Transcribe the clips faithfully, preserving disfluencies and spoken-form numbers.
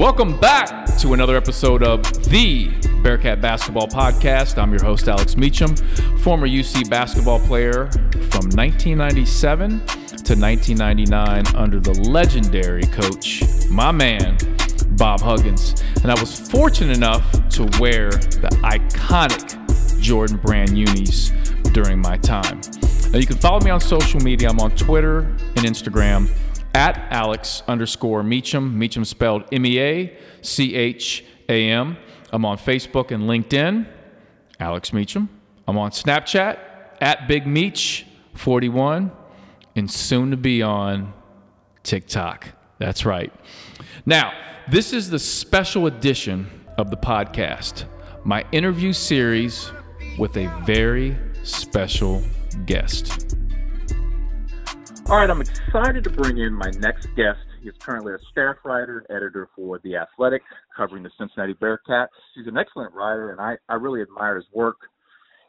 Welcome back to another episode of the Bearcat Basketball Podcast. I'm your host, Alex Meacham, former U C basketball player from nineteen ninety-seven to nineteen ninety-nine under the legendary coach, my man, Bob Huggins. And I was fortunate enough to wear the iconic Jordan Brand unis during my time. Now, you can follow me on social media. I'm on Twitter and Instagram at Alex underscore Meacham, Meacham spelled M E A C H A M. I'm on Facebook and LinkedIn, Alex Meacham. I'm on Snapchat, at Big Meach forty-one, and soon to be on TikTok. That's right. Now, this is the special edition of the podcast, my interview series with a very special guest. All right, I'm excited to bring in my next guest. He's currently a staff writer and editor for The Athletic, covering the Cincinnati Bearcats. He's an excellent writer, and I, I really admire his work.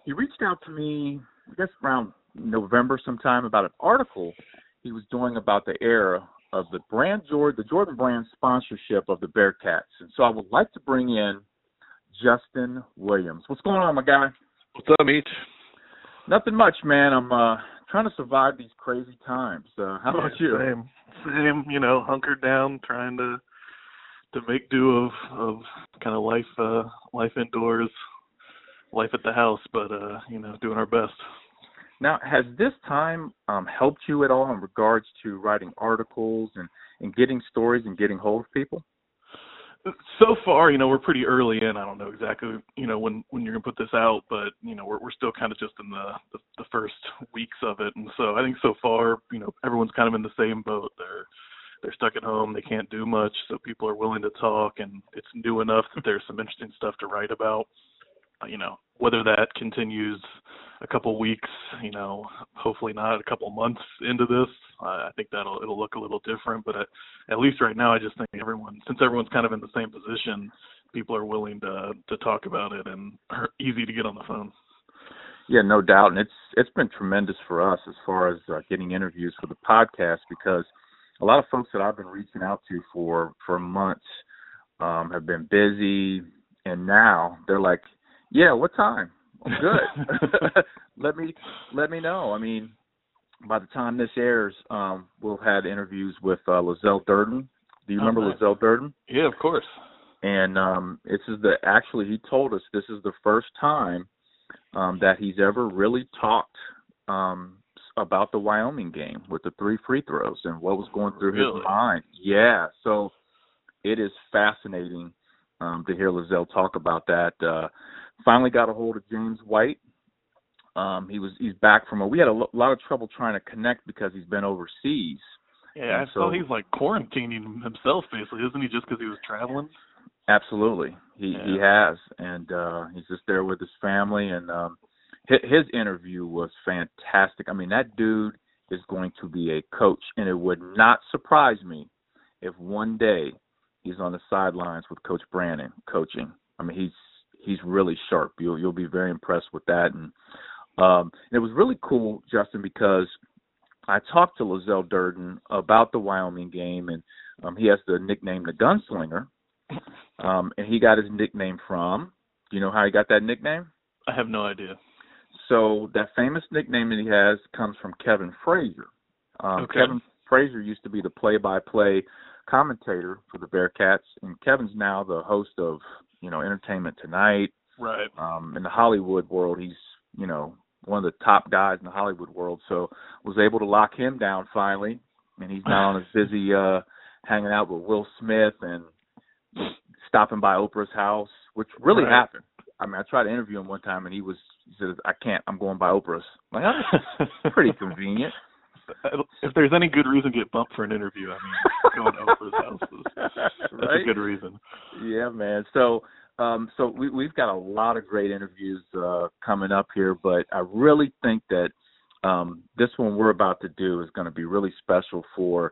He reached out to me, I guess around November sometime, about an article he was doing about the era of the brand Jordan, the Jordan Brand sponsorship of the Bearcats. And so I would like to bring in Justin Williams. What's going on, my guy? What's up, Meach? Nothing much, man. I'm uh, trying to survive these crazy times. Uh, how about yeah, you? Same, same. You know, hunkered down, trying to to make do of of kind of life, uh, life indoors, life at the house. But uh, you know, doing our best. Now, has this time um, helped you at all in regards to writing articles and, and getting stories and getting hold of people? So far, you know, we're pretty early in. I don't know exactly, you know, when, when you're going to put this out, but, you know, we're we're still kind of just in the, the, the first weeks of it. And so I think so far, you know, everyone's kind of in the same boat. They're they're stuck at home. They can't do much. So people are willing to talk, and it's new enough that there's some interesting stuff to write about. Uh, you know, whether that continues a couple weeks, you know, hopefully not a couple months into this. Uh, I think that'll it'll look a little different, but at, at least right now, I just think everyone, since everyone's kind of in the same position, people are willing to to talk about it and are easy to get on the phone. Yeah, no doubt, and it's it's been tremendous for us as far as uh, getting interviews for the podcast, because a lot of folks that I've been reaching out to for for months um, have been busy, and now they're like, "Yeah, what time? I'm good." let me let me know. I mean, by the time this airs, um, we'll have interviews with uh, Lazelle Durden. Do you oh, remember nice. Lazelle Durden? Yeah, of course. And um, this is the actually he told us this is the first time um, that he's ever really talked um, about the Wyoming game with the three free throws and what was going through really? his mind. Yeah, so it is fascinating um, to hear Lazelle talk about that. Uh, finally got a hold of James White. Um, he was he's back from a. We had a l- lot of trouble trying to connect because he's been overseas. Yeah, I so, saw he's like quarantining himself basically, isn't he? Just because he was traveling. Absolutely, he yeah. he has, and uh, he's just there with his family. And um, his, his interview was fantastic. I mean, that dude is going to be a coach, and it would not surprise me if one day he's on the sidelines with Coach Brannen coaching. I mean, he's he's really sharp. You'll you'll be very impressed with that. And Um, and it was really cool, Justin, because I talked to Lazelle Durden about the Wyoming game, and um, he has the nickname the Gunslinger, um, and he got his nickname from, do you know how he got that nickname? I have no idea. So that famous nickname that he has comes from Kevin Frazier. Um, okay. Kevin Frazier used to be the play-by-play commentator for the Bearcats, and Kevin's now the host of, you know, Entertainment Tonight. Right. Um, in the Hollywood world, he's, you know, one of the top guys in the Hollywood world. So was able to lock him down finally. And he's now on a busy uh, hanging out with Will Smith and stopping by Oprah's house, which really right. happened. I mean, I tried to interview him one time and he was, he said, I can't, I'm going by Oprah's. I'm like, oh, that's pretty convenient. If there's any good reason to get bumped for an interview, I mean, going to Oprah's house is that's right? a good reason. Yeah, man. So, Um, so we, we've got a lot of great interviews uh, coming up here, but I really think that um, this one we're about to do is going to be really special for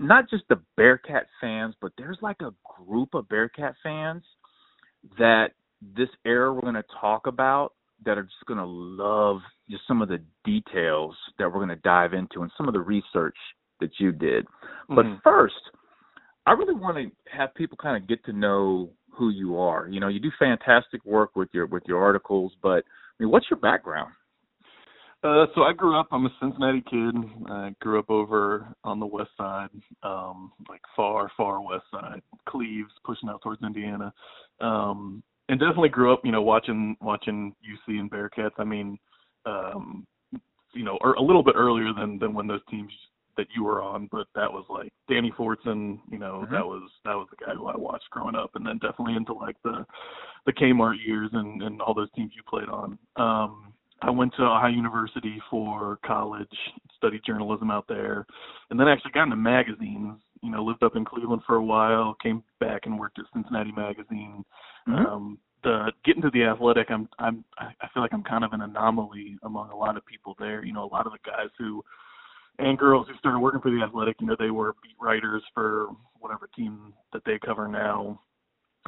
not just the Bearcat fans, but there's like a group of Bearcat fans that this era we're going to talk about that are just going to love just some of the details that we're going to dive into and some of the research that you did. Mm-hmm. But first, I really want to have people kind of get to know who you are. You know, you do fantastic work with your with your articles, but I mean, what's your background? Uh, so I grew up, I'm a Cincinnati kid. I grew up over on the west side, um, like far, far west side, Cleves, pushing out towards Indiana. Um, and definitely grew up, you know, watching watching U C and Bearcats. I mean, um, you know, or a little bit earlier than, than when those teams that you were on, but that was like Danny Fortson, you know, mm-hmm. that was that was the guy who I watched growing up, and then definitely into like the, the Kmart years and, and all those teams you played on. Um I went to Ohio University for college, studied journalism out there, and then actually got into magazines, you know, lived up in Cleveland for a while, came back and worked at Cincinnati Magazine. Mm-hmm. Um, the getting to The Athletic, I'm, I'm, I feel like I'm kind of an anomaly among a lot of people there. You know, a lot of the guys who and girls who started working for The Athletic, you know, they were beat writers for whatever team that they cover now,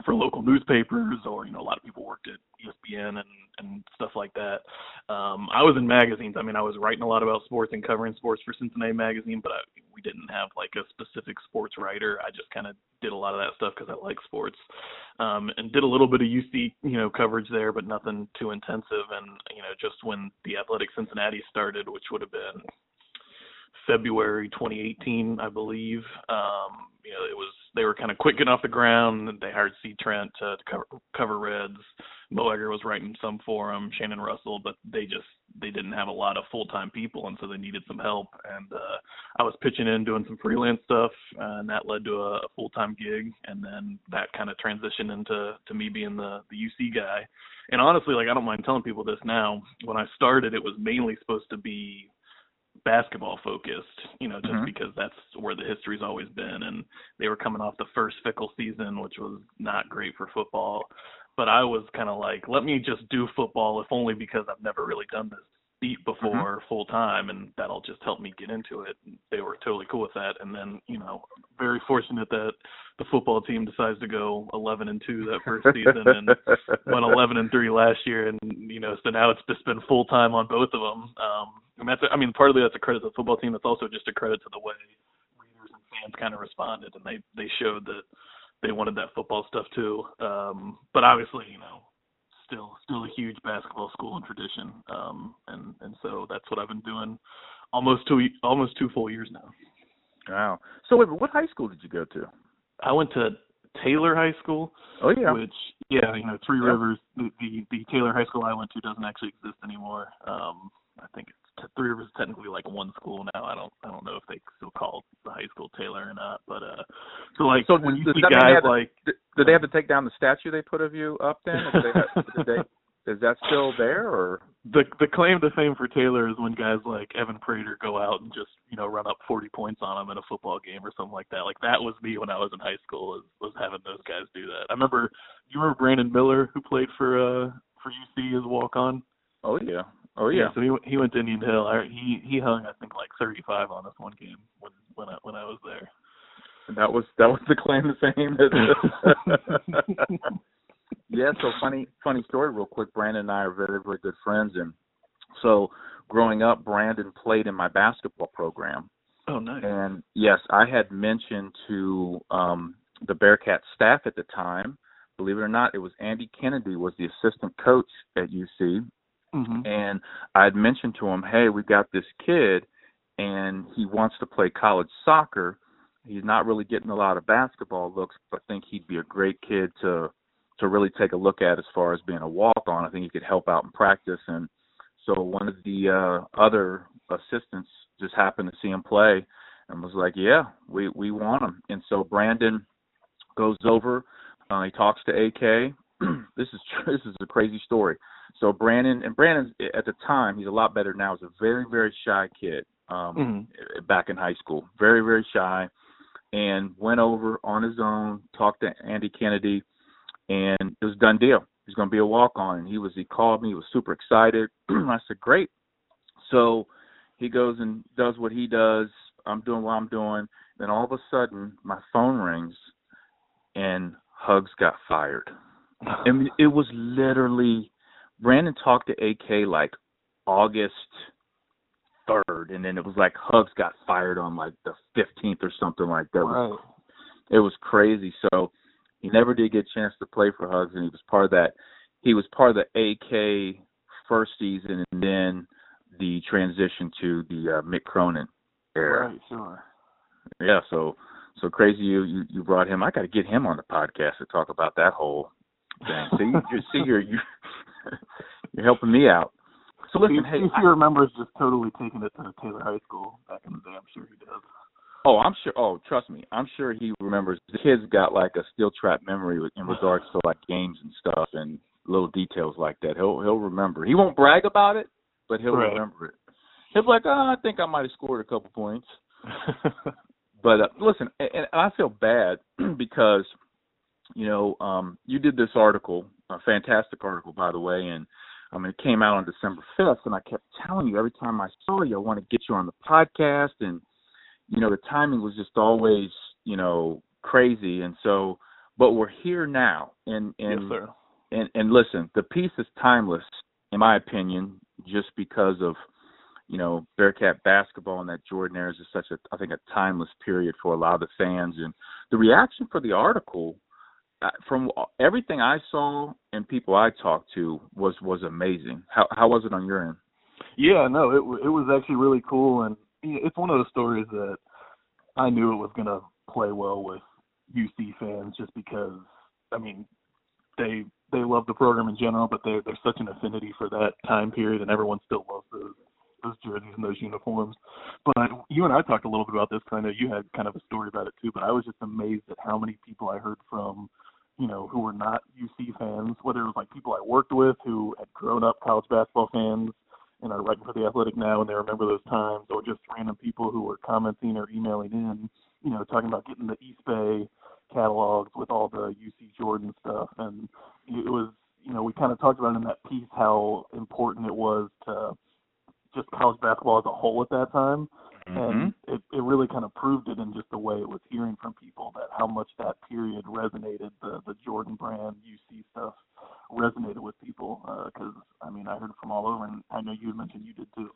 for local newspapers, or, you know, a lot of people worked at E S P N and, and stuff like that. Um, I was in magazines. I mean, I was writing a lot about sports and covering sports for Cincinnati Magazine, but I, we didn't have like a specific sports writer. I just kind of did a lot of that stuff because I like sports, um, and did a little bit of U C, you know, coverage there, but nothing too intensive. And, you know, just when The Athletic Cincinnati started, which would have been February twenty eighteen, I believe, um, you know, it was, they were kind of quick getting off the ground. They hired C. Trent to, to cover, cover Reds. Mo Egger was writing some for him, Shannon Russell, but they just they didn't have a lot of full-time people, and so they needed some help. And uh, I was pitching in, doing some freelance stuff, uh, and that led to a full-time gig. And then that kind of transitioned into to me being the, the U C guy. And honestly, like, I don't mind telling people this now. When I started, it was mainly supposed to be basketball focused, you know, just mm-hmm. because that's where the history's always been, and they were coming off the first Fickell season, which was not great for football. But I was kind of like, let me just do football, if only because I've never really done this beat before mm-hmm. full time, and that'll just help me get into it. They were totally cool with that, and then, you know, very fortunate that the football team decides to go eleven and two that first season and went eleven and three last year, and, you know, so now it's just been full time on both of them. Um, And that's, I mean, partly that's a credit to the football team. That's also just a credit to the way readers and fans kind of responded, and they, they showed that they wanted that football stuff too. Um, but obviously, you know, still still a huge basketball school and tradition, um, and and so that's what I've been doing almost two almost two full years now. Wow. So wait, what high school did you go to? I went to Taylor High School. Oh yeah. Which yeah, you know, Three yeah. Rivers. The, the the Taylor High School I went to doesn't actually exist anymore. Um, I think it's Three Rivers is technically like one school now. I don't I don't know if they still call the high school Taylor or not, but uh, so like so when you see guys to, like, did they have to take down the statue they put of you up then? Or did they have, did they, is that still there? Or the the claim to fame for Taylor is when guys like Evan Prater go out and just, you know, run up forty points on them in a football game or something like that. Like that was me when I was in high school, was, was having those guys do that. I remember you remember Brandon Miller, who played for uh for U C as walk on. Oh yeah. Oh yeah. yeah, so he he went to Indian Hill. I, he he hung I think like thirty-five on us one game when when I, when I was there. And that was that was the claim to fame. Yeah. So funny funny story, real quick. Brandon and I are very very good friends, and so growing up, Brandon played in my basketball program. Oh nice. And yes, I had mentioned to um, the Bearcat staff at the time. Believe it or not, it was Andy Kennedy was the assistant coach at U C. Mm-hmm. And I had mentioned to him, hey, we've got this kid, and he wants to play college soccer. He's not really getting a lot of basketball looks, but I think he'd be a great kid to to really take a look at as far as being a walk-on. I think he could help out in practice. And so one of the uh, other assistants just happened to see him play and was like, yeah, we, we want him. And so Brandon goes over. Uh, he talks to A K. This is this is a crazy story. So Brandon, and Brandon at the time, he's a lot better now, he's a very, very shy kid um, mm-hmm. back in high school. Very, very shy. And went over on his own, talked to Andy Kennedy, and it was a done deal. He's going to be a walk-on. And he was, he called me, he was super excited. I said, great. So he goes and does what he does. I'm doing what I'm doing. Then all of a sudden, my phone rings, and Hugs got fired. And it was literally... Brandon talked to A K like August third, and then it was like Hugs got fired on like the fifteenth or something like that. Wow. it was crazy. So he never did get a chance to play for Hugs, and he was part of that. He was part of the A K first season, and then the transition to the uh, Mick Cronin era. Right, sure. Yeah, so so crazy you, you, you brought him. I got to get him on the podcast to talk about that whole thing. So you just see you're, you're you're helping me out. So listen, hey, he remembers just totally taking it to Taylor High School back in the day. I'm sure he does. Oh, I'm sure. Oh, trust me, I'm sure he remembers. The kid's got like a steel trap memory in regards to like games and stuff and little details like that. He'll he'll remember. He won't brag about it, but he'll right. remember it. He'll be like, oh, I think I might have scored a couple points. But uh, listen, and, and I feel bad because, you know, um, you did this article, a fantastic article, by the way, and I mean, it came out on December fifth, and I kept telling you every time I saw you, I want to get you on the podcast. And, you know, the timing was just always, you know, crazy. And so, but we're here now. And, and, yes, sir. and, and listen, the piece is timeless, in my opinion, just because of, you know, Bearcat basketball and that Jordan era is just such a, I think, a timeless period for a lot of the fans. And the reaction for the article, from everything I saw and people I talked to, was, was amazing. How how was it on your end? Yeah, no, it it was actually really cool, and it's one of those stories that I knew it was going to play well with U C fans, just because, I mean, they they love the program in general, but they there's such an affinity for that time period, and everyone still loves those those jerseys and those uniforms. But you and I talked a little bit about this, because I know you had kind of a story about it too. But I was just amazed at how many people I heard from, you know, who were not U C fans, whether it was like people I worked with who had grown up college basketball fans and are writing for The Athletic now and they remember those times, or just random people who were commenting or emailing in, you know, talking about getting the East Bay catalogs with all the U C Jordan stuff. And it was, you know, we kind of talked about in that piece how important it was to just college basketball as a whole at that time. Mm-hmm. And it, it really kind of proved it in just the way it was hearing from people, that how much that period resonated, the, the Jordan Brand U C stuff resonated with people, because, uh, I mean, I heard from all over, and I know you mentioned you did too.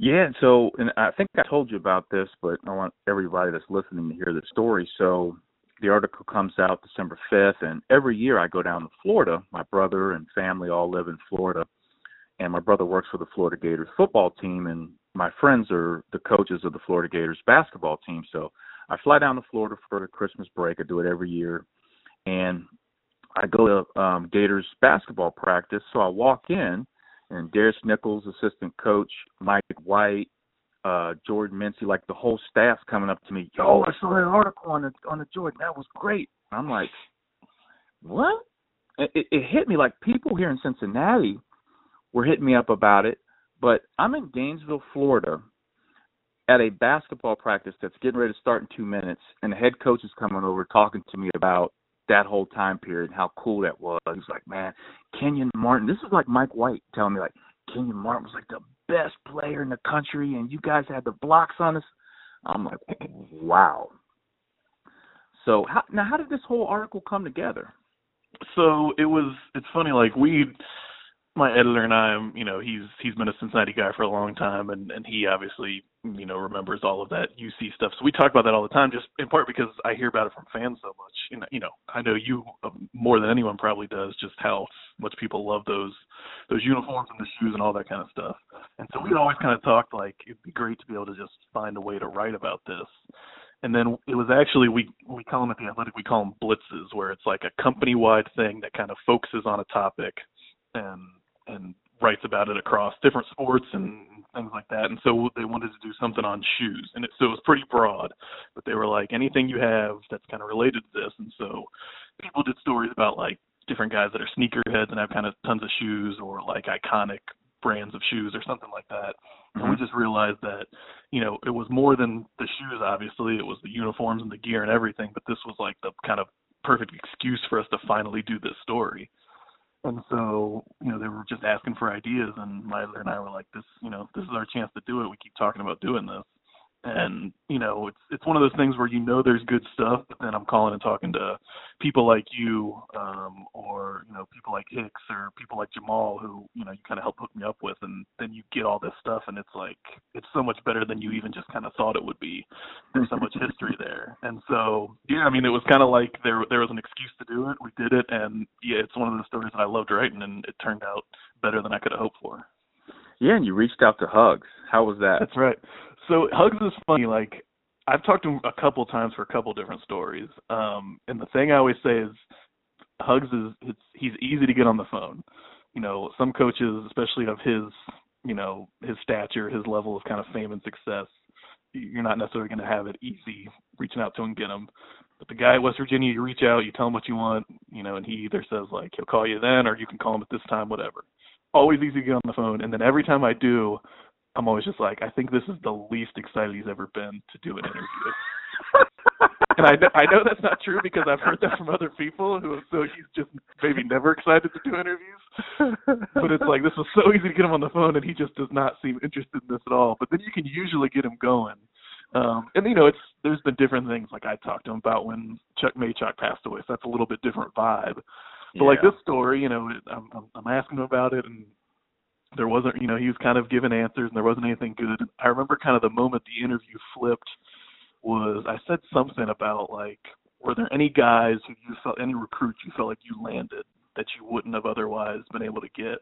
Yeah, and so, and I think I told you about this, but I want everybody that's listening to hear the story. So the article comes out December fifth, and every year I go down to Florida. My brother and family all live in Florida, and my brother works for the Florida Gators football team, and my friends are the coaches of the Florida Gators basketball team. So I fly down to Florida for the Christmas break. I do it every year. And I go to um, Gators basketball practice. So I walk in, and Darius Nichols, assistant coach, Mike White, uh, Jordan Mincy, like the whole staff's coming up to me. Yo, I saw that article on the, on the Jordan. That was great. And I'm like, what? It, it, it hit me, like people here in Cincinnati were hitting me up about it. But I'm in Gainesville, Florida, at a basketball practice that's getting ready to start in two minutes, and the head coach is coming over talking to me about that whole time period and how cool that was. He's like, man, Kenyon Martin, this is like Mike White telling me, like, Kenyon Martin was like the best player in the country, and you guys had the blocks on us. I'm like, wow. So how, now how did this whole article come together? So it was – it's funny, like we – my editor and I, you know, he's he's been a Cincinnati guy for a long time, and, and he obviously, you know, remembers all of that U C stuff. So we talk about that all the time, just in part because I hear about it from fans so much. You know, you know, I know you more than anyone probably does, just how much people love those those uniforms and the shoes and all that kind of stuff. And so we always kind of talked like it'd be great to be able to just find a way to write about this. And then it was actually, we, we call them at The Athletic, we call them blitzes, where it's like a company-wide thing that kind of focuses on a topic and and writes about it across different sports and things like that. And so they wanted to do something on shoes. And it, so it was pretty broad, but they were like, anything you have that's kind of related to this. And so people did stories about like different guys that are sneakerheads and have kind of tons of shoes, or like iconic brands of shoes or something like that. Mm-hmm. And we just realized that, you know, it was more than the shoes, obviously. It was the uniforms and the gear and everything, but this was like the kind of perfect excuse for us to finally do this story. And so, you know, they were just asking for ideas, and Myler and I were like, this, you know, this is our chance to do it. We keep talking about doing this. And, you know, it's it's one of those things where you know there's good stuff, but then I'm calling and talking to people like you um, or, you know, people like Hicks or people like Jamal who, you know, you kind of help hook me up with. And then you get all this stuff and it's like it's so much better than you even just kind of thought it would be. There's so much history there. And so, yeah, I mean, it was kind of like there there was an excuse to do it. We did it. And, yeah, it's one of the stories that I loved writing, and it turned out better than I could have hoped for. Yeah, and you reached out to Hugs. How was that? That's right. So Hugs is funny. Like, I've talked to him a couple times for a couple different stories. Um, and the thing I always say is Hugs is it's, he's easy to get on the phone. You know, some coaches, especially of his, you know, his stature, his level of kind of fame and success, you're not necessarily going to have it easy reaching out to him, get him. But the guy at West Virginia, you reach out, you tell him what you want, you know, and he either says, like, he'll call you then or you can call him at this time, whatever. Always easy to get on the phone. And then every time I do, I'm always just like, I think this is the least excited he's ever been to do an interview. And I know, I know that's not true because I've heard that from other people who have, so he's just maybe never excited to do interviews. But it's like, this was so easy to get him on the phone, and he just does not seem interested in this at all. But then you can usually get him going. Um, and, you know, it's there's been different things. Like I talked to him about when Chuck Maychuk passed away, so that's a little bit different vibe. But, yeah. like, this story, you know, I'm, I'm, I'm asking him about it, and there wasn't, you know, he was kind of giving answers, and there wasn't anything good. And I remember kind of the moment the interview flipped was I said something about, like, were there any guys who you felt, any recruits you felt like you landed that you wouldn't have otherwise been able to get?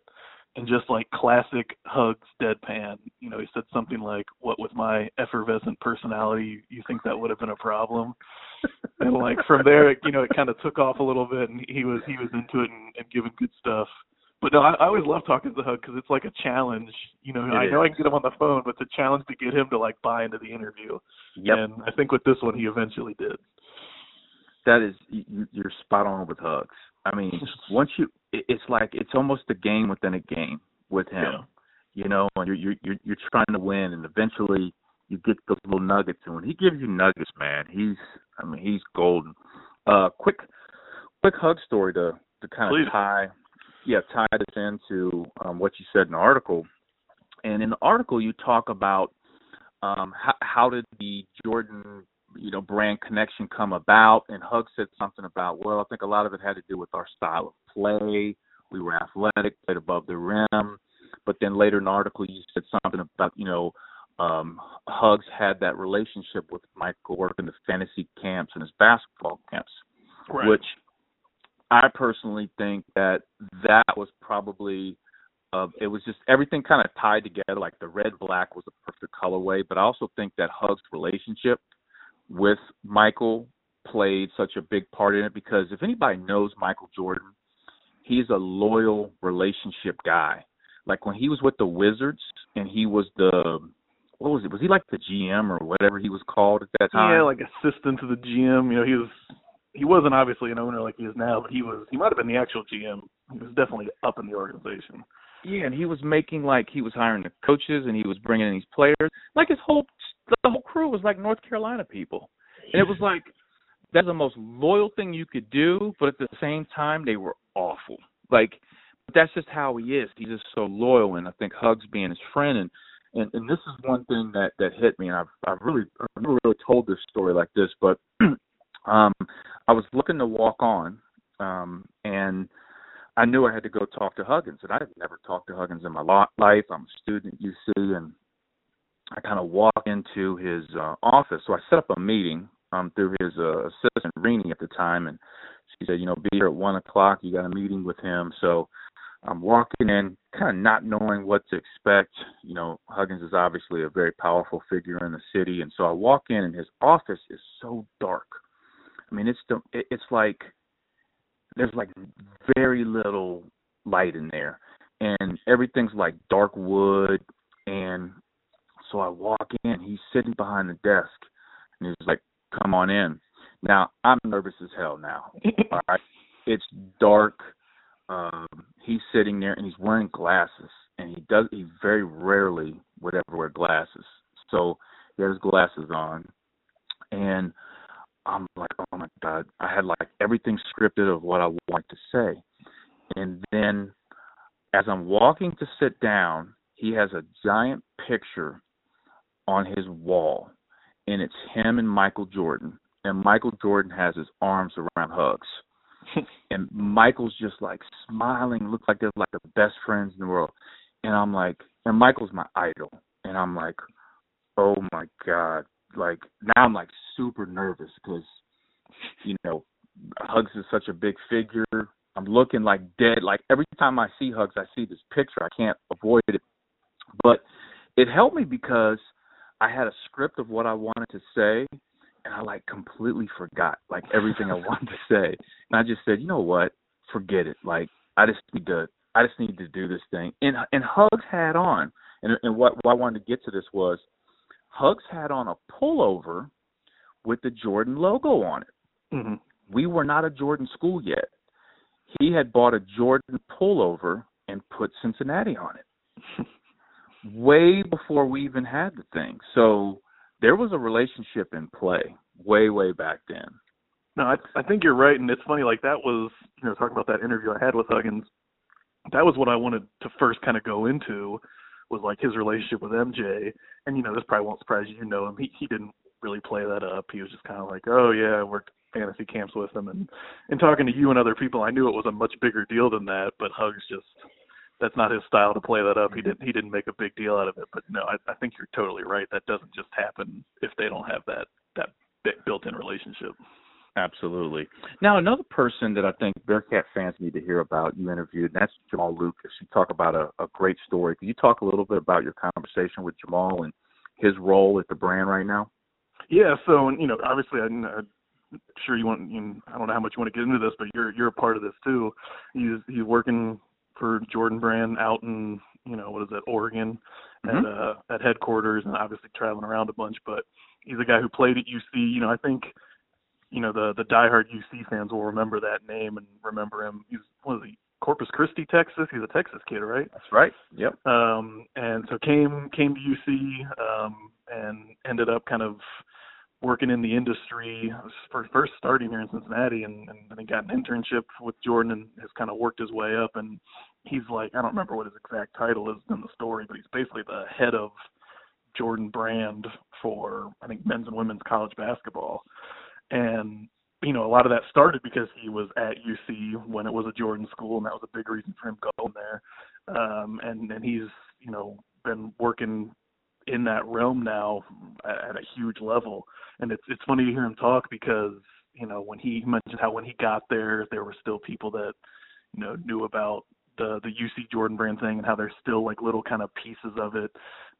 And just, like, classic Hugs deadpan, you know, he said something like, what, with my effervescent personality, you think that would have been a problem? And, like, from there, it, you know, it kind of took off a little bit, and he was he was into it and, and giving good stuff. But, no, I, I always love talking to Hug because it's like a challenge. You know, it I is. know I can get him on the phone, but it's a challenge to get him to, like, buy into the interview. Yep. And I think with this one, he eventually did. That is – you're spot on with Hugs. I mean, once you – it's like it's almost a game within a game with him. Yeah. You know, and you're, you're, you're trying to win, and eventually you get those little nuggets. And when he gives you nuggets, man, he's – I mean, he's golden. Uh, quick, quick Hug story to, to kind Please. of tie, yeah, tie this into um, what you said in the article. And in the article, you talk about um, how, how did the Jordan, you know, Brand connection come about. And Hug said something about, well, I think a lot of it had to do with our style of play. We were athletic, played above the rim. But then later in the article, you said something about, you know, Um, Hugs had that relationship with Mike White in the fantasy camps and his basketball camps, right. Which I personally think that that was probably, uh, it was just everything kind of tied together, like the red, black was the perfect colorway. But I also think that Hugs' relationship with Michael played such a big part in it because if anybody knows Michael Jordan, he's a loyal relationship guy. Like when he was with the Wizards and he was the, what was it? Was he like the G M or whatever he was called at that time? Yeah, like assistant to the G M. You know, he was he wasn't obviously an owner like he is now, but he was he might have been the actual G M. He was definitely up in the organization. Yeah, and he was making like he was hiring the coaches and he was bringing in these players. Like his whole the whole crew was like North Carolina people, and it was like that's the most loyal thing you could do. But at the same time, they were awful. Like that's just how he is. He's just so loyal, and I think Hugs being his friend and. And, and this is one thing that, that hit me, and I've, I've really I've never really told this story like this, but um, I was looking to walk on, um, and I knew I had to go talk to Huggins, and I had never talked to Huggins in my life. I'm a student at U C, and I kind of walked into his uh, office. So I set up a meeting um, through his uh, assistant, Renee, at the time, and she said, you know, be here at one o'clock. You got a meeting with him, so I'm walking in, kind of not knowing what to expect. You know, Huggins is obviously a very powerful figure in the city, and so I walk in, and his office is so dark. I mean, it's the, it's like there's like very little light in there, and everything's like dark wood. And so I walk in, he's sitting behind the desk, and he's like, "Come on in." Now I'm nervous as hell. Now, all right, it's dark. Um, he's sitting there and he's wearing glasses, and he does. He very rarely would ever wear glasses, so he has glasses on, and I'm like, oh my God! I had like everything scripted of what I wanted to say, and then as I'm walking to sit down, he has a giant picture on his wall, and it's him and Michael Jordan. And Michael Jordan has his arms around Hugs. And Michael's just like smiling, looks like they're like the best friends in the world. And I'm like, and Michael's my idol. And I'm like, oh my God. Like, now I'm like super nervous because, you know, Hugs is such a big figure. I'm looking like dead. Like every time I see Hugs, I see this picture. I can't avoid it. But it helped me because I had a script of what I wanted to say. And I, like, completely forgot, like, everything I wanted to say. And I just said, you know what? Forget it. Like, I just need to I just need to do this thing. And and Hugs had on, and, and what, what I wanted to get to this was, Hugs had on a pullover with the Jordan logo on it. Mm-hmm. We were not a Jordan school yet. He had bought a Jordan pullover and put Cincinnati on it way before we even had the thing. So there was a relationship in play way, way back then. No, I, I think you're right, and it's funny. Like, that was, you know, talking about that interview I had with Huggins, that was what I wanted to first kind of go into, was like his relationship with M J. And, you know, this probably won't surprise you. You know him. He he didn't really play that up. He was just kind of like, oh, yeah, I worked fantasy camps with him. And, and talking to you and other people, I knew it was a much bigger deal than that, but Hugs just – that's not his style to play that up. He didn't. He didn't make a big deal out of it. But no, I, I think you're totally right. That doesn't just happen if they don't have that that built-in relationship. Absolutely. Now, another person that I think Bearcat fans need to hear about, you interviewed, and that's Jamal Lucas. You talk about a, a great story. Can you talk a little bit about your conversation with Jamal and his role at the brand right now? Yeah. So, and you know, obviously, I. I sure you want. You know, I don't know how much you want to get into this, but you're you're a part of this too. He's he's working for Jordan Brand out in, you know, what is that, Oregon, mm-hmm. at, uh, at headquarters, and obviously traveling around a bunch. But he's a guy who played at U C. You know, I think, you know, the the diehard U C fans will remember that name and remember him. He's one of the Corpus Christi, Texas. He's a Texas kid, right? That's right. Yep. Um, and so came came to U C um, and ended up kind of working in the industry, first starting here in Cincinnati, and, and then he got an internship with Jordan and has kind of worked his way up. And he's like, I don't remember what his exact title is in the story, but he's basically the head of Jordan Brand for, I think, men's and women's college basketball. And, you know, a lot of that started because he was at U C when it was a Jordan school, and that was a big reason for him going there. Um, and, and he's, you know, been working in that realm now at a huge level. And it's it's funny to hear him talk because, you know, when he mentioned how when he got there, there were still people that, you know, knew about the, the U C Jordan Brand thing and how there's still like little kind of pieces of it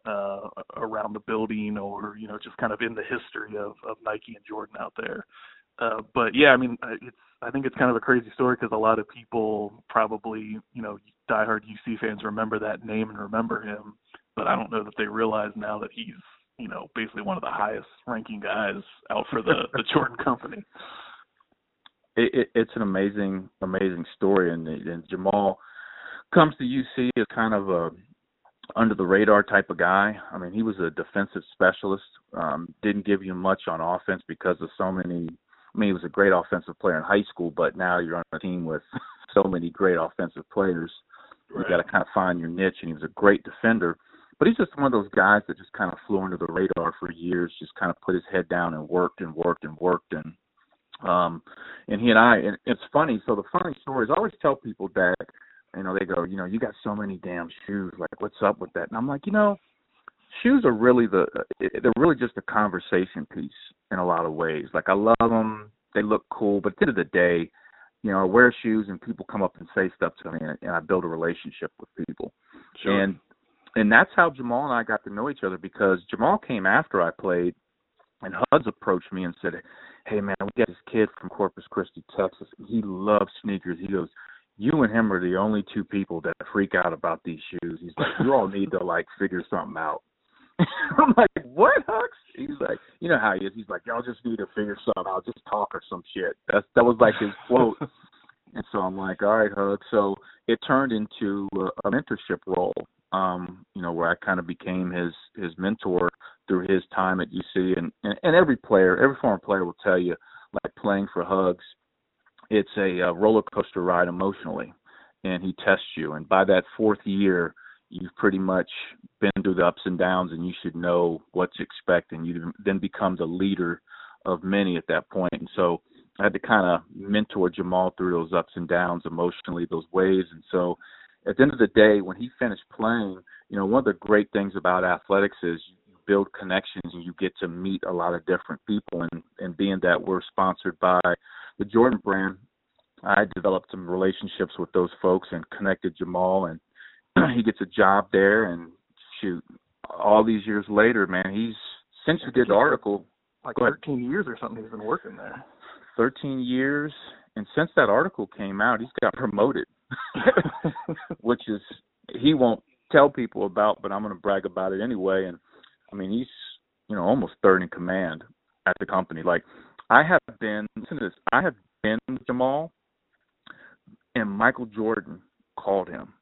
uh, around the building or, you know, just kind of in the history of, of Nike and Jordan out there. Uh, but yeah, I mean, it's, I think it's kind of a crazy story because a lot of people probably, you know, diehard U C fans remember that name and remember him. But I don't know that they realize now that he's, you know, basically one of the highest ranking guys out for the, the Jordan company. It, it, it's an amazing, amazing story. And, and Jamal comes to U C as kind of a under the radar type of guy. I mean, he was a defensive specialist, um, didn't give you much on offense because of so many. I mean, he was a great offensive player in high school, but now you're on a team with so many great offensive players. Right. You got to kind of find your niche. And he was a great defender. But he's just one of those guys that just kind of flew under the radar for years, just kind of put his head down and worked and worked and worked. And um, and he and I, and it's funny. So the funny story is I always tell people that, you know, they go, you know, you got so many damn shoes. Like, what's up with that? And I'm like, you know, shoes are really the, they're really just a conversation piece in a lot of ways. Like, I love them. They look cool. But at the end of the day, you know, I wear shoes and people come up and say stuff to me, and, and I build a relationship with people. Sure. And, And that's how Jamal and I got to know each other, because Jamal came after I played, and Huds approached me and said, hey, man, we got this kid from Corpus Christi, Texas. He loves sneakers. He goes, you and him are the only two people that freak out about these shoes. He's like, you all need to, like, figure something out. I'm like, what, Hugs? He's like, you know how he is. He's like, y'all just need to figure something out. Just talk or some shit. That's, that was, like, his quote. And so I'm like, all right, Hugs. So it turned into a, a mentorship role. Um, you know, where I kind of became his, his mentor through his time at U C. And, and, and every player, every former player will tell you, like, playing for Hugs, it's a, a roller coaster ride emotionally, and he tests you. And by that fourth year, you've pretty much been through the ups and downs, and you should know what to expect, and you then become the leader of many at that point. And so I had to kind of mentor Jamal through those ups and downs emotionally, those waves. And so at the end of the day, when he finished playing, you know, one of the great things about athletics is you build connections and you get to meet a lot of different people. And, and being that we're sponsored by the Jordan Brand, I developed some relationships with those folks and connected Jamal, and he gets a job there. And shoot, all these years later, man, he's since you did the article, like thirteen years or something, he's been working there. Thirteen years, and since that article came out, he's got promoted, which is he won't tell people about, but I'm going to brag about it anyway. And I mean, he's you know almost third in command at the company. Like I have been, listen to this, I have been with Jamal, and Michael Jordan called him.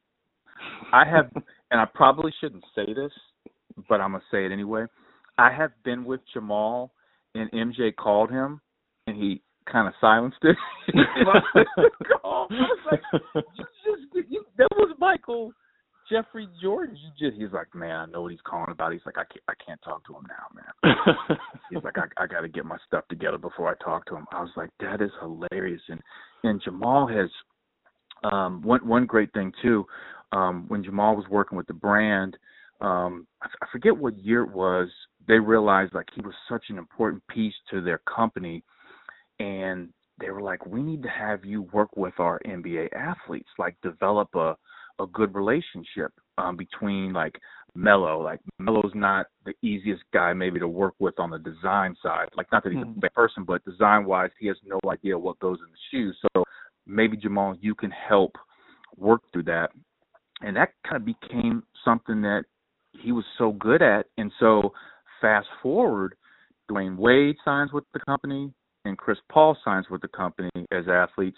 I have, and I probably shouldn't say this, but I'm gonna say it anyway. I have been with Jamal, and M J called him, and he kind of silenced it. I was like, you just, you, that was Michael Jeffrey Jordan. You just, he's like, man, I know what he's calling about. He's like, I can't, I can't talk to him now, man. He's like, I, I got to get my stuff together before I talk to him. I was like, that is hilarious. And and Jamal has um, one one great thing too. Um, when Jamal was working with the Brand, um, I, f- I forget what year it was. They realized like he was such an important piece to their company. And they were like, we need to have you work with our N B A athletes, like develop a, a good relationship um, between like Melo. Like Melo's not the easiest guy maybe to work with on the design side. Like not that he's mm-hmm. a bad person, but design-wise, he has no idea what goes in the shoes. So maybe, Jamal, you can help work through that. And that kind of became something that he was so good at. And so fast forward, Dwyane Wade signs with the company, and Chris Paul signs with the company as athletes,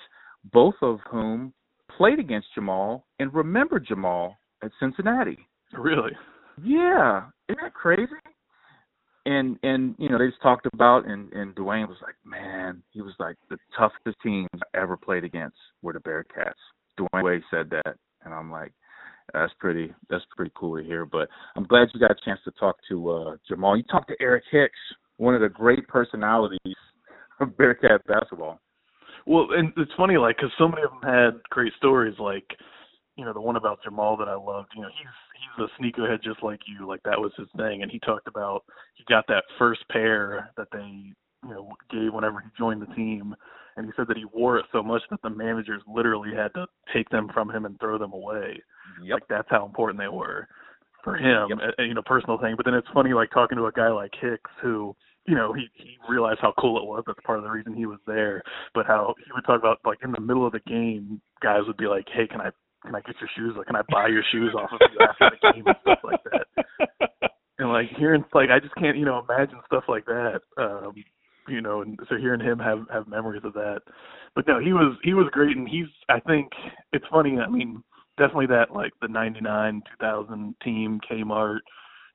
both of whom played against Jamal and remember Jamal at Cincinnati. Really? Yeah. Isn't that crazy? And, and you know, they just talked about, and, and Dwyane was like, man, he was like, the toughest teams I ever played against were the Bearcats. Dwyane Wade said that, and I'm like, that's pretty that's pretty cool to hear. But I'm glad you got a chance to talk to uh, Jamal. You talked to Eric Hicks, one of the great personalities of Bearcat basketball. Well, and it's funny, like, because so many of them had great stories, like, you know, the one about Jamal that I loved, you know, he's he's a sneakerhead just like you, like, that was his thing, and he talked about he got that first pair that they, you know, gave whenever he joined the team, and he said that he wore it so much that the managers literally had to take them from him and throw them away. Yep. Like, that's how important they were for him, yep. and, you know, personal thing. But then it's funny, like, talking to a guy like Hicks who, you know, he, he realized how cool it was. That's part of the reason he was there. But how he would talk about, like, in the middle of the game, guys would be like, hey, can I can I get your shoes? Like, can I buy your shoes off of you after the game and stuff like that? And, like, hearing, like, I just can't, you know, imagine stuff like that, um, you know. And so hearing him have, have memories of that. But, no, he was he was great. And he's, I think, it's funny. I mean, definitely that, like, the ninety-nine two thousand team, Kmart,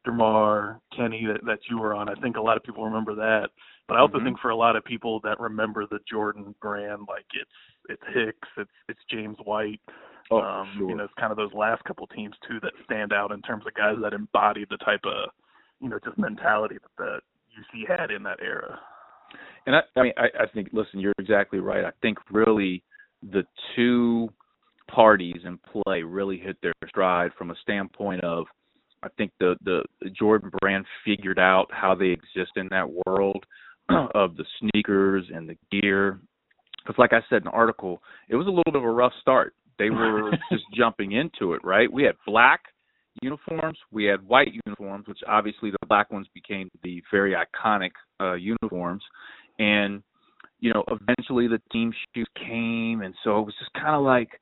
Jamar, Kenny, that, that you were on. I think a lot of people remember that. But I also mm-hmm. think for a lot of people that remember the Jordan Brand, like it's it's Hicks, it's it's James White. Oh, um, sure. You know, it's kind of those last couple teams, too, that stand out in terms of guys that embody the type of, you know, just mentality that, that U C had in that era. And, I, I mean, I, I think, listen, you're exactly right. I think really the two parties in play really hit their stride from a standpoint of, I think the, the Jordan Brand figured out how they exist in that world of the sneakers and the gear. Because like I said in the article, it was a little bit of a rough start. They were just jumping into it, right? We had black uniforms. We had white uniforms, which obviously the black ones became the very iconic uh, uniforms. And, you know, eventually the team shoes came, and so it was just kind of like,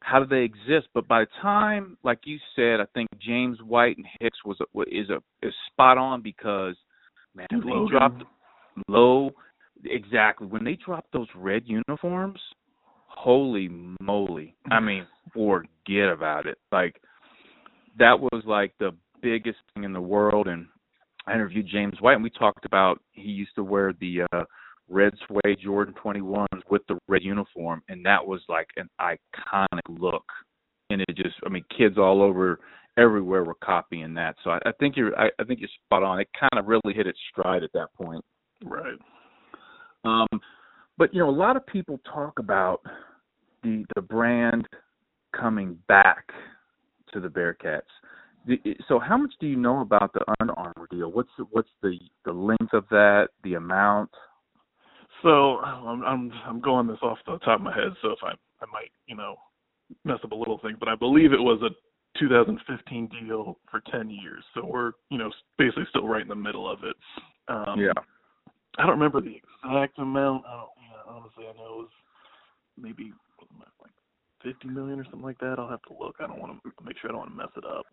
how do they exist? But by the time, like you said, I think James White and Hicks was a, is a is spot on because man, Dude, they Logan. dropped low exactly when they dropped those red uniforms. Holy moly! I mean, forget about it. Like that was like the biggest thing in the world. And I interviewed James White, and we talked about he used to wear the uh, red suede Jordan twenty-ones with the red uniform, and that was like an iconic look. And it just, I mean, kids all over everywhere were copying that. So I, I think you're I, I think you're spot on. It kind of really hit its stride at that point. Right. Um, but, you know, a lot of people talk about the the brand coming back to the Bearcats. So how much do you know about the Under Armour deal? What's the, what's the, the length of that, the amount? So I'm, I'm I'm going this off the top of my head, so if I I might, you know, mess up a little thing, but I believe it was a two thousand fifteen deal for ten years. So we're, you know, basically still right in the middle of it. Um, yeah. I don't remember the exact amount. I don't, you know, honestly, I know it was maybe like fifty million or something like that. I'll have to look. I don't want to make sure I don't want to mess it up.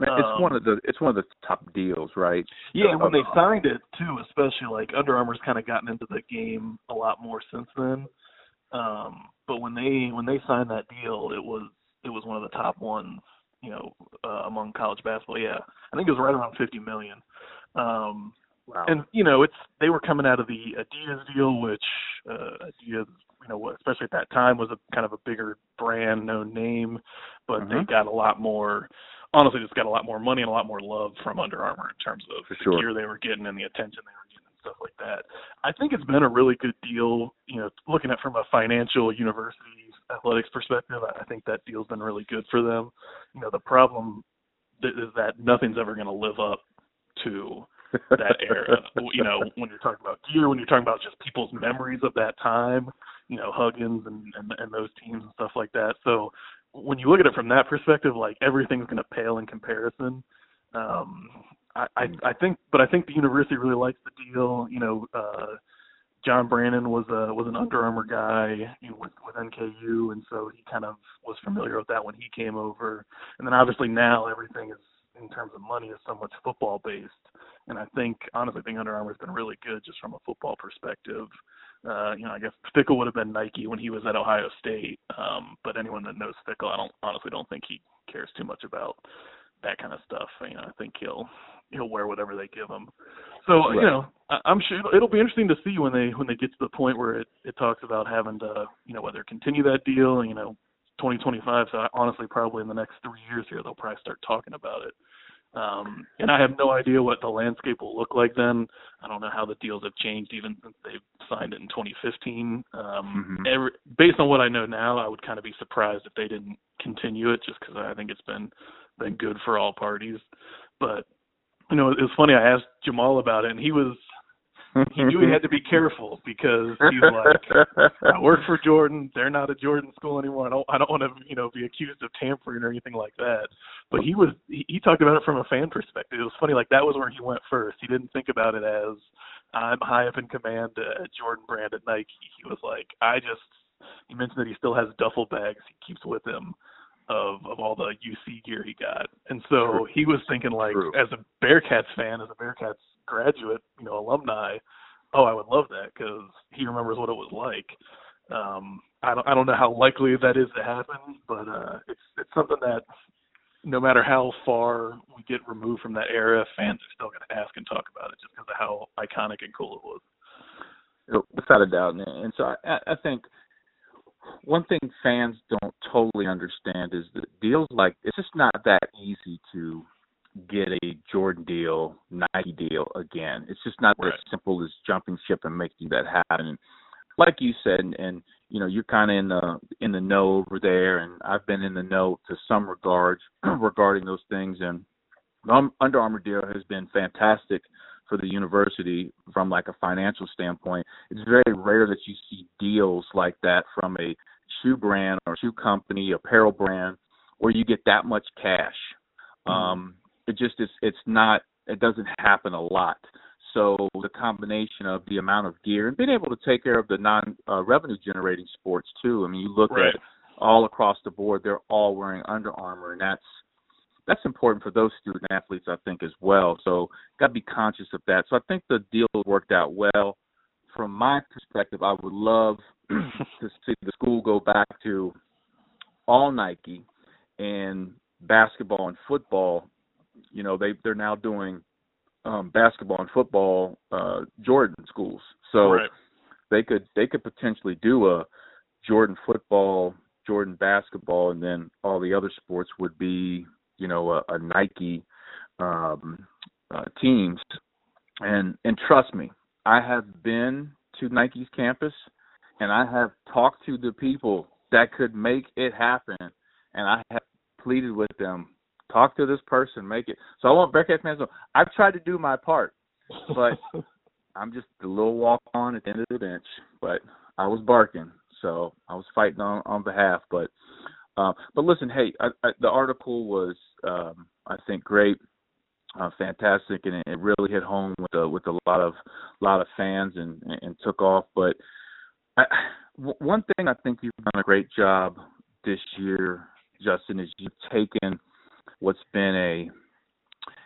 Man, it's um, one of the it's one of the top deals, right? Yeah, when they signed it too, especially like Under Armour's kind of gotten into the game a lot more since then. Um, but when they when they signed that deal, it was it was one of the top ones, you know, uh, among college basketball. Yeah, I think it was right around fifty million. Um, wow. And you know, it's they were coming out of the Adidas deal, which uh, Adidas. You know, especially at that time, was a kind of a bigger brand, known name, but mm-hmm. they got a lot more. Honestly, just got a lot more money and a lot more love from Under Armour in terms of For the sure. gear they were getting and the attention they were getting and stuff like that. I think it's been a really good deal. You know, looking at from a financial university athletics perspective, I think that deal's been really good for them. You know, the problem is that nothing's ever going to live up to that era. You know, when you're talking about gear, when you're talking about just people's memories of that time. You know, Huggins and, and, and those teams and stuff like that. So when you look at it from that perspective, like everything's going to pale in comparison. Um, I, I, I think, but I think the university really likes the deal. You know, uh, John Brannen was a, was an Under Armour guy you know, with, with N K U. And so he kind of was familiar with that when he came over. And then obviously now everything is, in terms of money, is so much football based. And I think, honestly, I think Under Armour has been really good just from a football perspective. Uh, you know, I guess Fickell would have been Nike when he was at Ohio State. Um, but anyone that knows Fickell, I don't honestly don't think he cares too much about that kind of stuff. You know, I think he'll he'll wear whatever they give him. So right. you know, I, I'm sure it'll, it'll be interesting to see when they when they get to the point where it, it talks about having to you know whether continue that deal. You know, twenty twenty-five. So I, honestly, probably in the next three years here, they'll probably start talking about it. Um, and I have no idea what the landscape will look like then. I don't know how the deals have changed even since they signed it in twenty fifteen. Um, mm-hmm. every, based on what I know now, I would kind of be surprised if they didn't continue it just because I think it's been, been good for all parties. But, you know, it was funny. I asked Jamal about it, and he was – he knew he had to be careful because he's like, I work for Jordan. They're not a Jordan school anymore. I don't, I don't want to, you know, be accused of tampering or anything like that. But he was, he talked about it from a fan perspective. It was funny, like that was where he went first. He didn't think about it as I'm high up in command at Jordan Brand at Nike. He was like, I just, he mentioned that he still has duffel bags he keeps with him of, of all the U C gear he got. And so True. He was thinking like, True. As a Bearcats fan, as a Bearcats graduate, you know, alumni, oh, I would love that because he remembers what it was like. Um, I don't, I don't know how likely that is to happen, but uh, it's, it's something that, no matter how far we get removed from that era, fans are still going to ask and talk about it just because of how iconic and cool it was. Without a doubt. And so I, I think one thing fans don't totally understand is that deals like it's just not that easy to get a Jordan deal, Nike deal again. It's just not right. as simple as jumping ship and making that happen. Like you said, and, and you know, you're kind of in the in the know over there, and I've been in the know to some regards regarding those things. And the Under Armour deal has been fantastic for the university from like a financial standpoint. It's very rare that you see deals like that from a shoe brand or shoe company, apparel brand, where you get that much cash. Mm-hmm. Um, it just is. It's not. It doesn't happen a lot. So the combination of the amount of gear and being able to take care of the non-revenue-generating uh, sports, too. I mean, you look right. at all across the board, they're all wearing Under Armour, and that's that's important for those student-athletes, I think, as well. So got to be conscious of that. So I think the deal worked out well. From my perspective, I would love to see the school go back to all Nike and basketball and football. You know, they, they're now doing – Um, basketball and football uh, Jordan schools, so right. they could they could potentially do a Jordan football, Jordan basketball, and then all the other sports would be you know, a, a Nike um, uh, teams. And and trust me, I have been to Nike's campus, and I have talked to the people that could make it happen, and I have pleaded with them, talk to this person, make it. So I want Bearcat fans to know, I've tried to do my part, but I'm just a little walk-on at the end of the bench. But I was barking, so I was fighting on, on behalf. But uh, but listen, hey, I, I, the article was, um, I think, great, uh, fantastic, and it, it really hit home with a, with a lot of lot of fans and, and, and took off. But I, w- one thing I think you've done a great job this year, Justin, is you've taken what's been a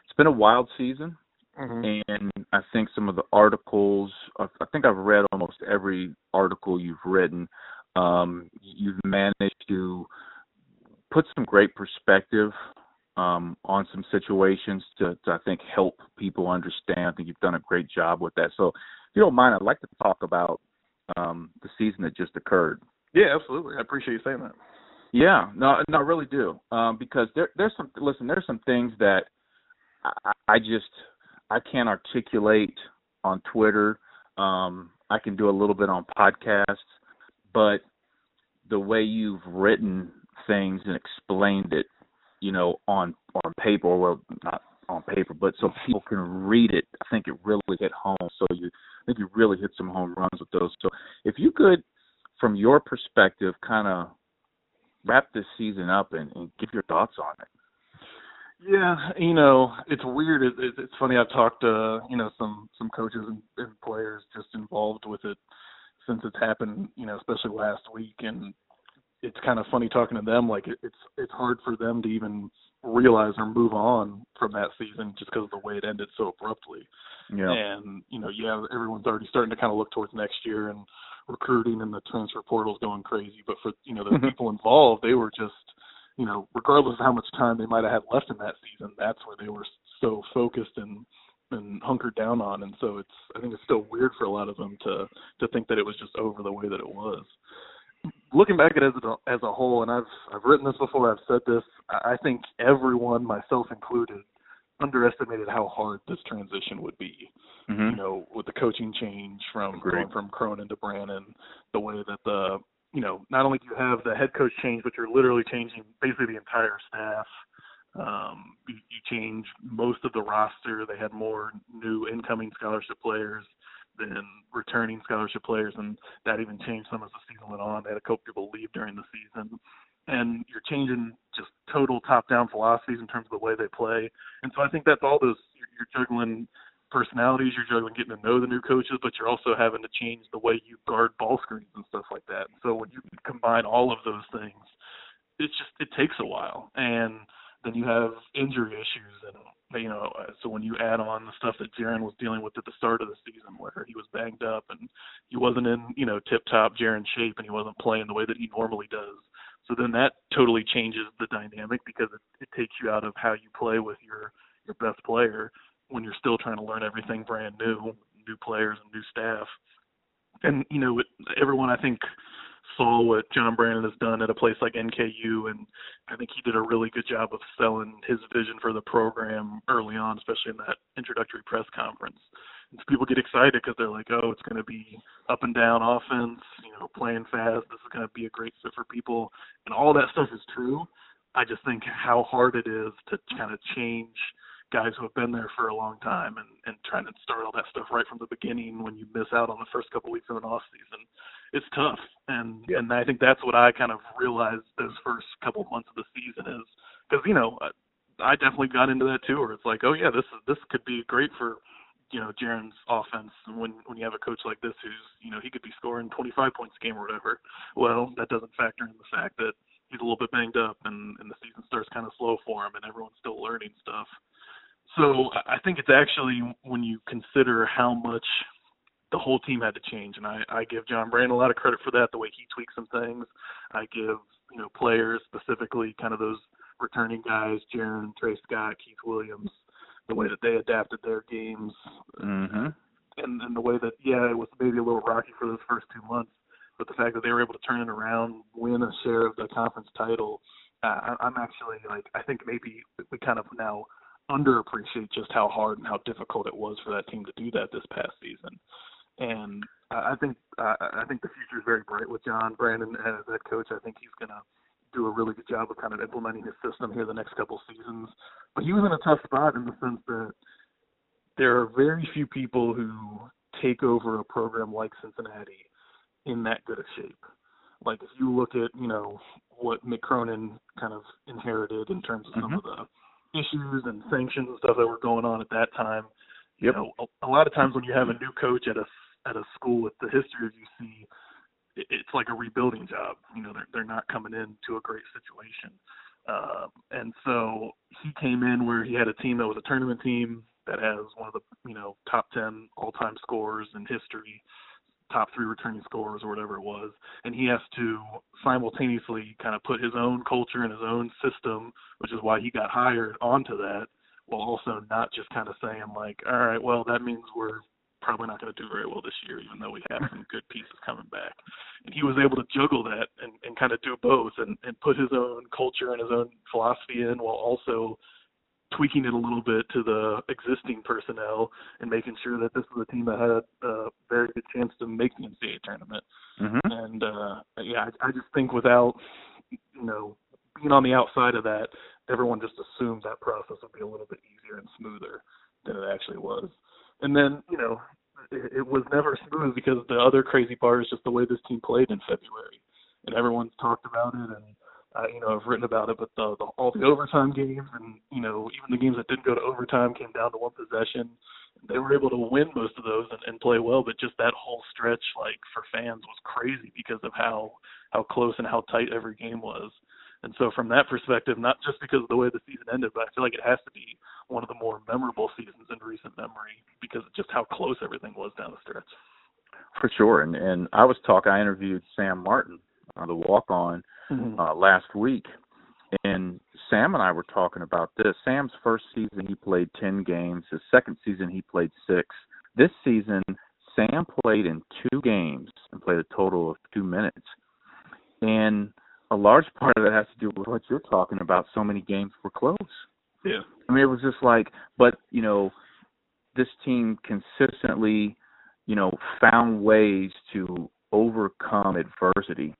it's been a wild season. Mm-hmm. And I think some of the articles, I think I've read almost every article you've written. Um, you've managed to put some great perspective um, on some situations to, to, I think, help people understand. I think you've done a great job with that. So if you don't mind, I'd like to talk about um, the season that just occurred. Yeah, absolutely. I appreciate you saying that. Yeah, no, no I really do. Um, because there, there's some, listen, there's some things that I, I just – I can't articulate on Twitter. Um, I can do a little bit on podcasts, but the way you've written things and explained it, you know, on, on paper, well, not on paper, but so people can read it, I think it really hit home. So you, I think you really hit some home runs with those. So if you could, from your perspective, kind of wrap this season up and, and give your thoughts on it. Yeah, you know, it's weird. It, it, it's funny. I've talked to, you know, some, some coaches and, and players just involved with it since it's happened, you know, especially last week. And it's kind of funny talking to them. Like, it, it's it's hard for them to even realize or move on from that season just because of the way it ended so abruptly. Yeah. And, you know, yeah, everyone's already starting to kind of look towards next year and recruiting and the transfer portal's going crazy. But for, you know, the mm-hmm. people involved, they were just – you know, regardless of how much time they might have had left in that season, that's where they were so focused and, and hunkered down on. And so it's, I think it's still weird for a lot of them to, to think that it was just over the way that it was. Looking back at it as a, as a whole, and I've, I've written this before, I've said this, I think everyone, myself included, underestimated how hard this transition would be. Mm-hmm. You know, with the coaching change from going from Cronin to Brannen, the way that the, you know, not only do you have the head coach change, but you're literally changing basically the entire staff. Um, you, you change most of the roster. They had more new incoming scholarship players than returning scholarship players, and that even changed some as the season went on. They had a couple people leave during the season. And you're changing just total top-down philosophies in terms of the way they play. And so I think that's all those – you're juggling – personalities, you're juggling getting to know the new coaches, but you're also having to change the way you guard ball screens and stuff like that. So when you combine all of those things, it's just, it takes a while. And then you have injury issues. And, you know, so when you add on the stuff that Jaron was dealing with at the start of the season, where he was banged up and he wasn't in, you know, tip-top Jaron shape and he wasn't playing the way that he normally does. So then that totally changes the dynamic because it, it takes you out of how you play with your, your best player when you're still trying to learn everything brand new, new players and new staff. And, you know, everyone, I think, saw what John Brannen has done at a place like N K U, and I think he did a really good job of selling his vision for the program early on, especially in that introductory press conference. And so people get excited because they're like, oh, it's going to be up and down offense, you know, playing fast. This is going to be a great fit for people. And all that stuff is true. I just think how hard it is to kind of change – guys who have been there for a long time and, and trying to start all that stuff right from the beginning when you miss out on the first couple weeks of an off season, it's tough. And yeah. and I think that's what I kind of realized those first couple months of the season is because, you know, I definitely got into that too, where it's like, oh yeah, this is, this could be great for, you know, Jaron's offense. And when, when you have a coach like this, who's, you know, he could be scoring twenty-five points a game or whatever. Well, that doesn't factor in the fact that he's a little bit banged up and, and the season starts kind of slow for him and everyone's still learning stuff. So I think it's actually when you consider how much the whole team had to change, and I, I give John Brannen a lot of credit for that, the way he tweaked some things. I give, you know, players specifically kind of those returning guys, Jaron, Trey Scott, Keith Williams, the way that they adapted their games. Mm-hmm. And, and the way that, yeah, it was maybe a little rocky for those first two months, but the fact that they were able to turn it around, win a share of the conference title, uh, I'm actually like, I think maybe we kind of now underappreciate just how hard and how difficult it was for that team to do that this past season. And I think uh, I think the future is very bright with John Brannen as head coach. I think he's going to do a really good job of kind of implementing his system here the next couple seasons. But he was in a tough spot in the sense that there are very few people who take over a program like Cincinnati in that good of shape. Like if you look at, you know, what Mick Cronin kind of inherited in terms of mm-hmm. some of the issues and sanctions and stuff that were going on at that time. Yep. You know, a, a lot of times when you have a new coach at a at a school with the history of U C, it, it's like a rebuilding job. You know, they're they're not coming into a great situation. Uh, and so he came in where he had a team that was a tournament team that has one of the, you know, top ten all-time scorers in history, top three returning scorers or whatever it was. And he has to simultaneously kind of put his own culture and his own system, which is why he got hired, onto that, while also not just kind of saying like, all right, well, that means we're probably not going to do very well this year, even though we have some good pieces coming back. And he was able to juggle that and, and kind of do both and, and put his own culture and his own philosophy in while also tweaking it a little bit to the existing personnel and making sure that this was a team that had a very good chance to make the N C double A tournament. Mm-hmm. And, uh, yeah, I, I just think without, you know, being on the outside of that, everyone just assumed that process would be a little bit easier and smoother than it actually was. And then, you know, it, it was never smooth because the other crazy part is just the way this team played in February. And everyone's talked about it, and, uh, you know, I've written about it, but the, the, all the overtime games and, you know, even the games that didn't go to overtime came down to one possession. They were able to win most of those and, and play well, but just that whole stretch, like, for fans was crazy because of how, how close and how tight every game was. And so from that perspective, not just because of the way the season ended, but I feel like it has to be one of the more memorable seasons in recent memory because of just how close everything was down the stretch. For sure. And and I was talking, I interviewed Sam Martin on the walk-on mm-hmm. uh, last week, and Sam and I were talking about this. Sam's first season, he played ten games. His second season, he played six. This season, Sam played in two games and played a total of two minutes. And a large part of that has to do with what you're talking about. So many games were close. Yeah. I mean, it was just like, but, you know, this team consistently, you know, found ways to overcome adversity.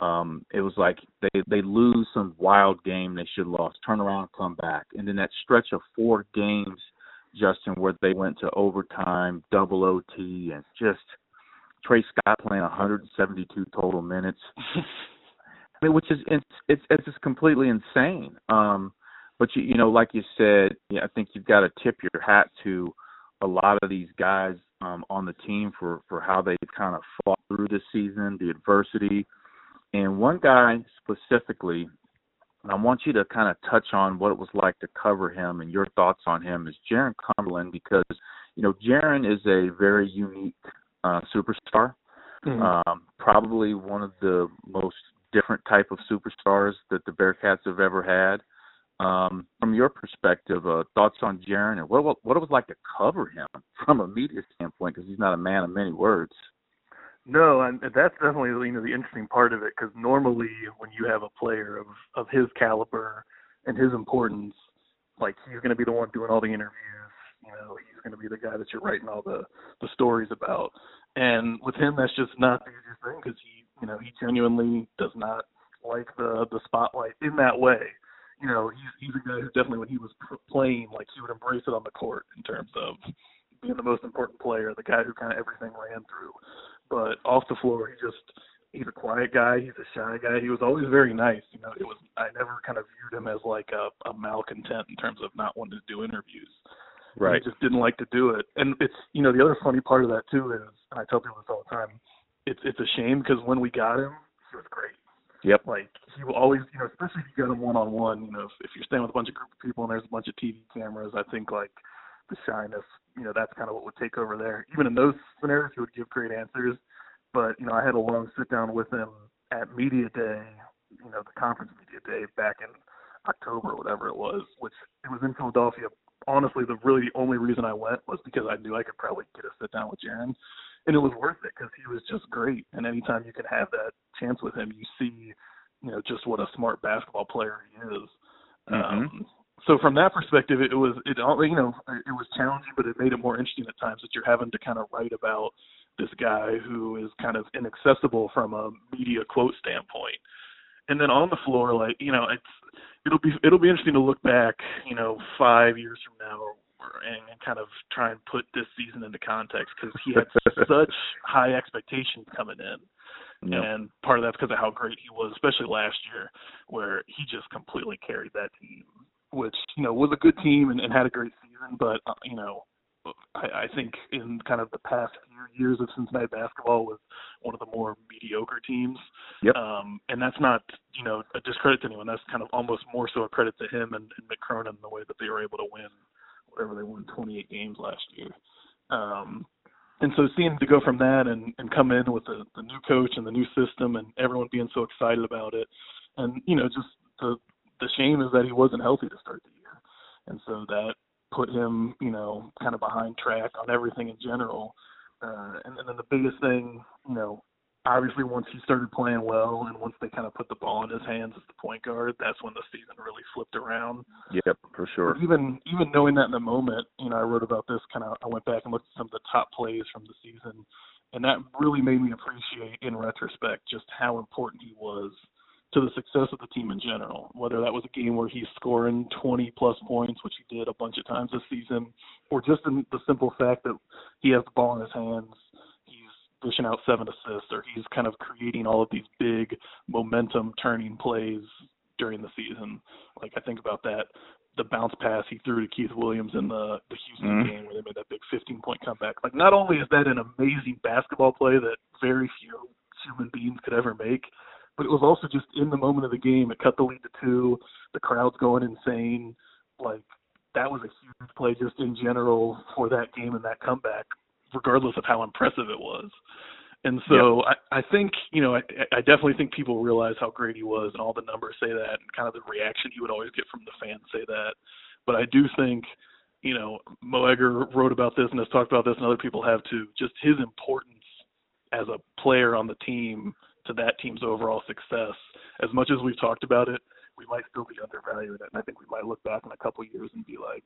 Um, it was like they, they lose some wild game they should have lost, turn around, come back. And then that stretch of four games, Justin, where they went to overtime, double O T, and just Trey Scott playing one hundred seventy-two total minutes. I mean, which is it's it's, it's just completely insane. Um, but you you know, like you said, yeah, I think you've got to tip your hat to a lot of these guys um, on the team for, for how they've kind of fought through this season, the adversity. And one guy specifically, and I want you to kind of touch on what it was like to cover him and your thoughts on him, is Jaron Cumberland, because you know Jaron is a very unique uh, superstar, mm-hmm. um, probably one of the most different type of superstars that the Bearcats have ever had. Um, from your perspective, uh, thoughts on Jaron and what, what what it was like to cover him from a media standpoint, because he's not a man of many words. No, and that's definitely, you know, the interesting part of it, because normally when you have a player of, of his caliber and his importance, like he's going to be the one doing all the interviews. You know, he's going to be the guy that you're writing all the, the stories about. And with him, that's just not the easiest thing, because he, you know, he genuinely does not like the, the spotlight in that way. You know, he's, he's a guy who definitely, when he was playing, like he would embrace it on the court in terms of being the most important player, the guy who kind of everything ran through. But off the floor, he just, he's a quiet guy. He's a shy guy. He was always very nice. You know, it was, I never kind of viewed him as like a, a malcontent in terms of not wanting to do interviews. Right. He just didn't like to do it. And it's, you know, the other funny part of that too is, and I tell people this all the time, It's it's a shame, because when we got him, he was great. Yep. Like, he will always, you know, especially if you got him one-on-one, you know, if, if you're staying with a bunch of group of people and there's a bunch of T V cameras, I think, like, the shyness, you know, that's kind of what would take over there. Even in those scenarios, he would give great answers. But, you know, I had a long sit-down with him at Media Day, you know, the conference Media Day back in October or whatever it was, which it was in Philadelphia. Honestly, the really the only reason I went was because I knew I could probably get a sit-down with Jaron. And it was worth it, because he was just great. And anytime you can have that chance with him, you see you know, just what a smart basketball player he is. Mm-hmm. Um, so from that perspective, it was, it you know, it was challenging, but it made it more interesting at times that you're having to kind of write about this guy who is kind of inaccessible from a media quote standpoint. And then on the floor, like, you know, it's, it'll be, it'll be interesting to look back, you know, five years from now or, and, and kind of try and put this season into context, because he had such high expectations coming in. Yep. And part of that's because of how great he was, especially last year, where he just completely carried that team, which, you know, was a good team and, and had a great season. But, uh, you know, I, I think in kind of the past few years of Cincinnati basketball was one of the more mediocre teams. Yep. Um, and that's not, you know, a discredit to anyone. That's kind of almost more so a credit to him and, and Mick Cronin, the way that they were able to win whatever they won twenty-eight games last year. Um, And so seeing him to go from that and, and come in with the, the new coach and the new system and everyone being so excited about it. And, you know, just the the shame is that he wasn't healthy to start the year. And so that put him, you know, kind of behind track on everything in general. Uh, and, and then the biggest thing, you know, obviously once he started playing well and once they kind of put the ball in his hands as the point guard, that's when the season really flipped around. Yep, for sure. But even even knowing that in the moment, you know, I wrote about this, kind of I went back and looked at some of the top plays from the season, and that really made me appreciate in retrospect just how important he was to the success of the team in general, whether that was a game where he's scoring twenty-plus points, which he did a bunch of times this season, or just in the simple fact that he has the ball in his hands, pushing out seven assists, or he's kind of creating all of these big momentum-turning plays during the season. Like, I think about that, the bounce pass he threw to Keith Williams in the, the Houston mm-hmm. game where they made that big fifteen-point comeback. Like, not only is that an amazing basketball play that very few human beings could ever make, but it was also just in the moment of the game. It cut the lead to two. The crowd's going insane. Like, that was a huge play just in general for that game and that comeback, regardless of how impressive it was. And so yep. I, I think, you know, I, I definitely think people realize how great he was, and all the numbers say that, and kind of the reaction you would always get from the fans say that. But I do think, you know, Mo Egger wrote about this and has talked about this, and other people have too, just his importance as a player on the team to that team's overall success. As much as we've talked about it, we might still be undervaluing it. And I think we might look back in a couple of years and be like,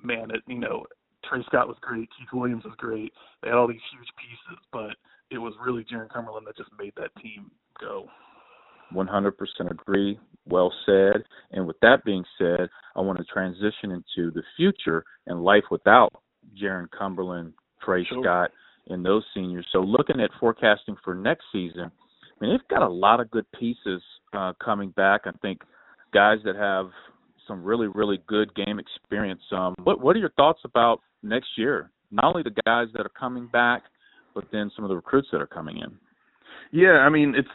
man, it, you know, Trey Scott was great. Keith Williams was great. They had all these huge pieces, but it was really Jaron Cumberland that just made that team go. one hundred percent agree. Well said. And with that being said, I want to transition into the future and life without Jaron Cumberland, Trey sure. Scott, and those seniors. So looking at forecasting for next season, I mean, they've got a lot of good pieces uh, coming back. I think guys that have some really, really good game experience. Um, what, what are your thoughts about next year, not only the guys that are coming back, but then some of the recruits that are coming in? Yeah, I mean, it's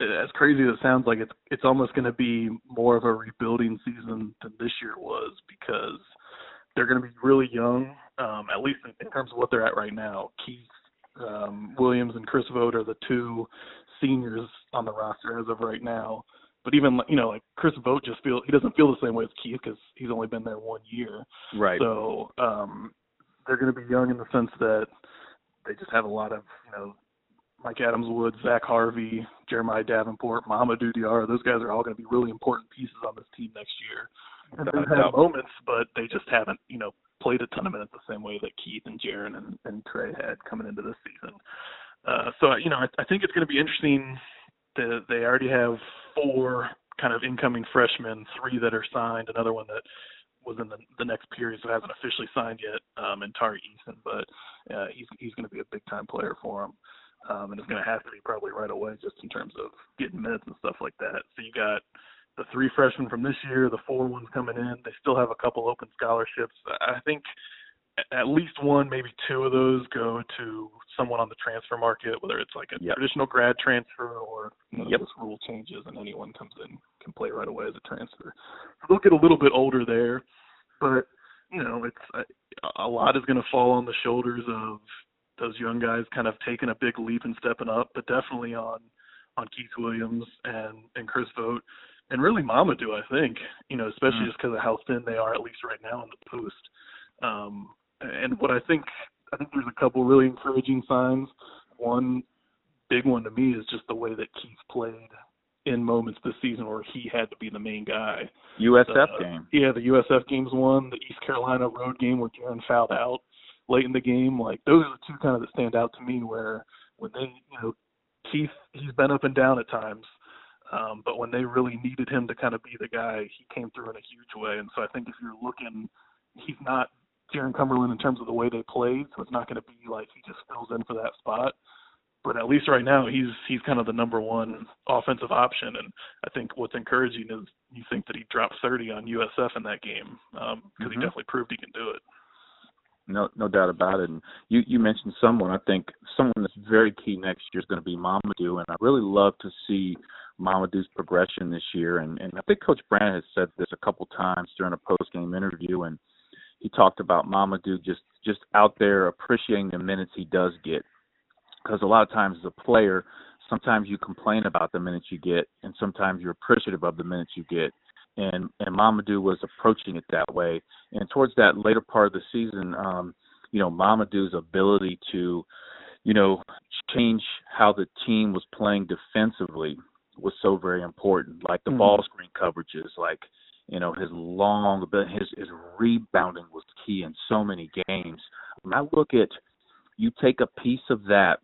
as crazy as it sounds, like it's it's almost going to be more of a rebuilding season than this year was, because they're going to be really young, um, at least in terms of what they're at right now. Keith um, Williams and Chris Vogt are the two seniors on the roster as of right now. But even, you know, like Chris Vogt just feel he doesn't feel the same way as Keith, because he's only been there one year. Right. So um, they're going to be young in the sense that they just have a lot of, you know, Mike Adams-Wood, Zach Harvey, Jeremiah Davenport, Mamadou Diarra. Those guys are all going to be really important pieces on this team next year. And they've had moments, but they just haven't, you know, played a ton of minutes the same way that Keith and Jaron and, and Trey had coming into this season. Uh, so, you know, I, I think it's going to be interesting. The, they already have four kind of incoming freshmen, three that are signed, another one that was in the, the next period, so hasn't officially signed yet, um, and Tari Eason, but uh, he's he's going to be a big-time player for them, um, and it's going to have to be probably right away just in terms of getting minutes and stuff like that. So you got the three freshmen from this year, the four ones coming in. They still have a couple open scholarships. I think at least one, maybe two of those go to someone on the transfer market, whether it's like a yep. traditional grad transfer or one yep. of those rule changes and anyone comes in can play right away as a transfer. So they'll get a little bit older there, but, you know, it's a, a lot is going to fall on the shoulders of those young guys kind of taking a big leap and stepping up, but definitely on, on Keith Williams and, and Chris Vogt and really Mamadou, I think, you know, especially mm-hmm. just because of how thin they are, at least right now in the post. Um, And what I think, I think there's a couple really encouraging signs. One big one to me is just the way that Keith played in moments this season where he had to be the main guy. U S F uh, game. Yeah, the U S F game's one. The East Carolina road game where Jaron fouled out late in the game. Like, those are the two kind of that stand out to me where when they, you know, Keith, he's been up and down at times. Um, but when they really needed him to kind of be the guy, he came through in a huge way. And so I think if you're looking, he's not Jaron Cumberland in terms of the way they played, so it's not going to be like he just fills in for that spot. But at least right now, he's he's kind of the number one offensive option. And I think what's encouraging is you think that he dropped thirty on U S F in that game because um, mm-hmm. he definitely proved he can do it. No, no doubt about it. And you, you mentioned someone. I think someone that's very key next year is going to be Mamadou, and I really love to see Mamadou's progression this year. And, and I think Coach Brand has said this a couple times during a post-game interview, and he talked about Mamadou just, just out there appreciating the minutes he does get. Because a lot of times as a player, sometimes you complain about the minutes you get, and sometimes you're appreciative of the minutes you get. And and Mamadou was approaching it that way. And towards that later part of the season, um, you know, Mamadou's ability to, you know, change how the team was playing defensively was so very important. Like the mm-hmm. ball screen coverages, like, you know, his long, his, his rebounding was key in so many games. When I look at, you take a piece of that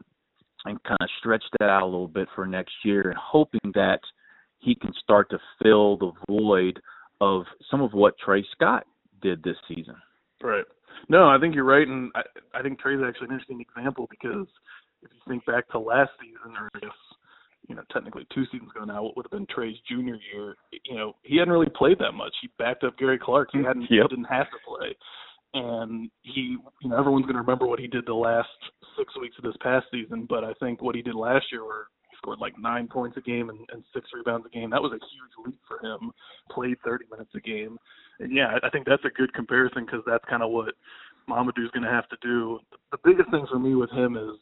and kind of stretch that out a little bit for next year and hoping that he can start to fill the void of some of what Trey Scott did this season. Right. No, I think you're right. And I, I think Trey's actually an interesting example because if you think back to last season, or I guess, you know, technically two seasons ago now, what would have been Trey's junior year, you know, he hadn't really played that much. He backed up Gary Clark. He hadn't, yep. he didn't have to play. And he, you know, everyone's going to remember what he did the last six weeks of this past season. But I think what he did last year were, scored like nine points a game and, and six rebounds a game. That was a huge leap for him. Played thirty minutes a game. And, yeah, I think that's a good comparison because that's kind of what Mamadou's going to have to do. The biggest thing for me with him is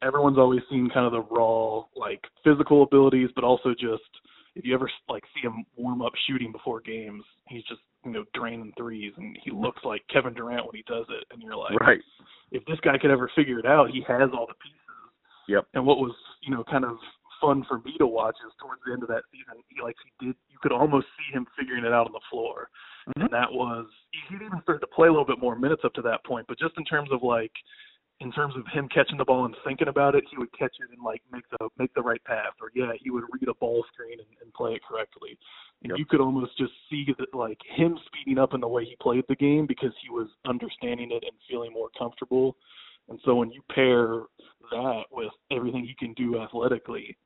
everyone's always seen kind of the raw, like, physical abilities, but also just if you ever, like, see him warm up shooting before games, he's just, you know, draining threes, and he looks like Kevin Durant when he does it. And you're like, right. If this guy could ever figure it out, he has all the pieces. Yep. And what was, you know, kind of fun for me to watch is towards the end of that season, he like he did, you could almost see him figuring it out on the floor. Mm-hmm. And that was, he even started to play a little bit more minutes up to that point, but just in terms of like, in terms of him catching the ball and thinking about it, he would catch it and like make the make the right pass, or yeah, he would read a ball screen and, and play it correctly. And yep. you could almost just see that like him speeding up in the way he played the game because he was understanding it and feeling more comfortable. And so when you pair that with everything he can do athletically,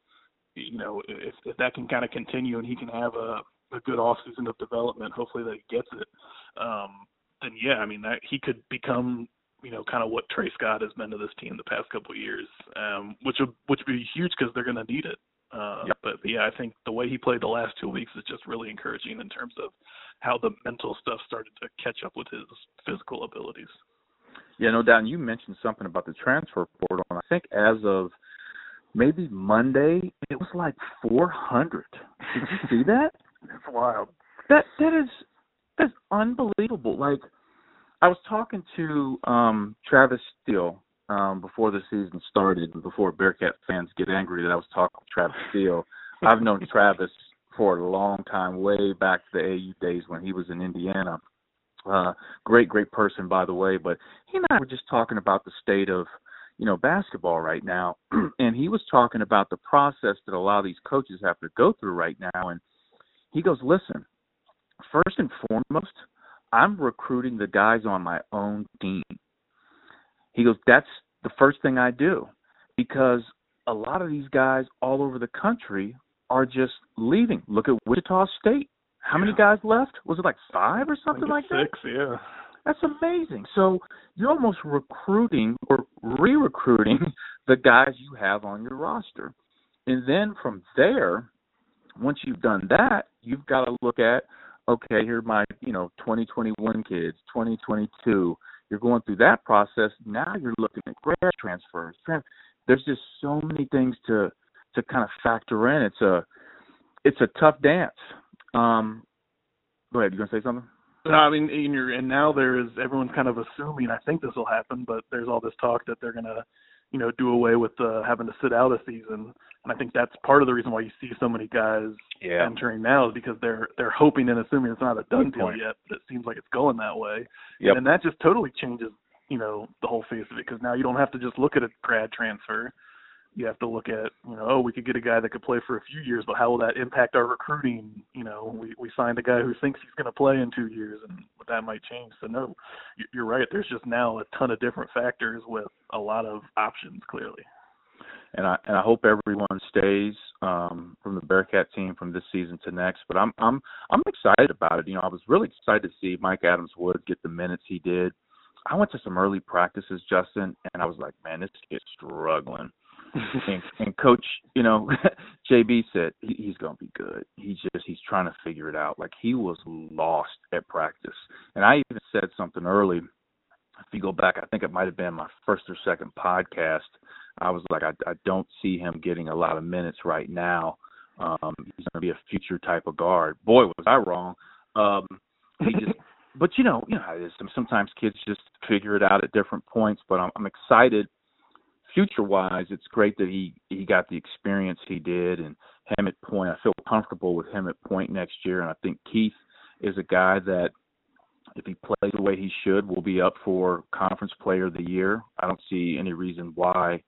you know, if, if that can kind of continue and he can have a, a good offseason of development, hopefully that he gets it, um, then, yeah, I mean, that he could become, you know, kind of what Trey Scott has been to this team the past couple of years, um, which would which would be huge because they're going to need it. Uh, yep. But, yeah, I think the way he played the last two weeks is just really encouraging in terms of how the mental stuff started to catch up with his physical abilities. Yeah, no doubt. And you mentioned something about the transfer portal, and I think as of maybe Monday, it was like four hundred. Did you see that? That's wild. That that is that's unbelievable. Like, I was talking to um, Travis Steele um, before the season started, and before Bearcat fans get angry that I was talking to Travis Steele. I've known Travis for a long time, way back to the A U days when he was in Indiana. Uh, great, great person, by the way, but he and I were just talking about the state of, you know, basketball right now, and he was talking about the process that a lot of these coaches have to go through right now, and he goes, listen, first and foremost, I'm recruiting the guys on my own team. He goes, that's the first thing I do, because a lot of these guys all over the country are just leaving. Look at Wichita State. How many guys left? Was it like five or something like that? Six, yeah. That's amazing. So you're almost recruiting or re-recruiting the guys you have on your roster. And then from there, once you've done that, you've got to look at, okay, here are my, you know, twenty twenty-one kids, twenty twenty-two. You're going through that process. Now you're looking at grad transfers. There's just so many things to, to kind of factor in. It's a, it's a tough dance. Um, go ahead. You gonna say something? No, I mean, and, you're, and now there is everyone's kind of assuming. I think this will happen, but there's all this talk that they're gonna you know, do away with uh, having to sit out a season. And I think that's part of the reason why you see so many guys yeah. entering now is because they're they're hoping and assuming it's not a done deal yet, but it seems like it's going that way. Yep. And that just totally changes, you know, the whole face of it, because now you don't have to just look at a grad transfer. You have to look at, you know, oh, we could get a guy that could play for a few years, but how will that impact our recruiting? You know, we, we signed a guy who thinks he's going to play in two years, and that might change. So, no, you're right. There's just now a ton of different factors with a lot of options, clearly. And I and I hope everyone stays um, from the Bearcat team from this season to next. But I'm I'm I'm excited about it. You know, I was really excited to see Mike Adams Wood get the minutes he did. I went to some early practices, Justin, and I was like, man, this kid's struggling. and, and coach, you know, J B said he, he's going to be good. He just he's trying to figure it out. Like, he was lost at practice. And I even said something early. If you go back, I think it might have been my first or second podcast. I was like, I, I don't see him getting a lot of minutes right now. Um, he's going to be a future type of guard. Boy, was I wrong. Um, he just, but you know, you know how it is. Sometimes kids just figure it out at different points. But I'm, I'm excited. Future-wise, it's great that he, he got the experience he did, and him at point. I feel comfortable with him at point next year, and I think Keith is a guy that, if he plays the way he should, will be up for Conference Player of the Year. I don't see any reason why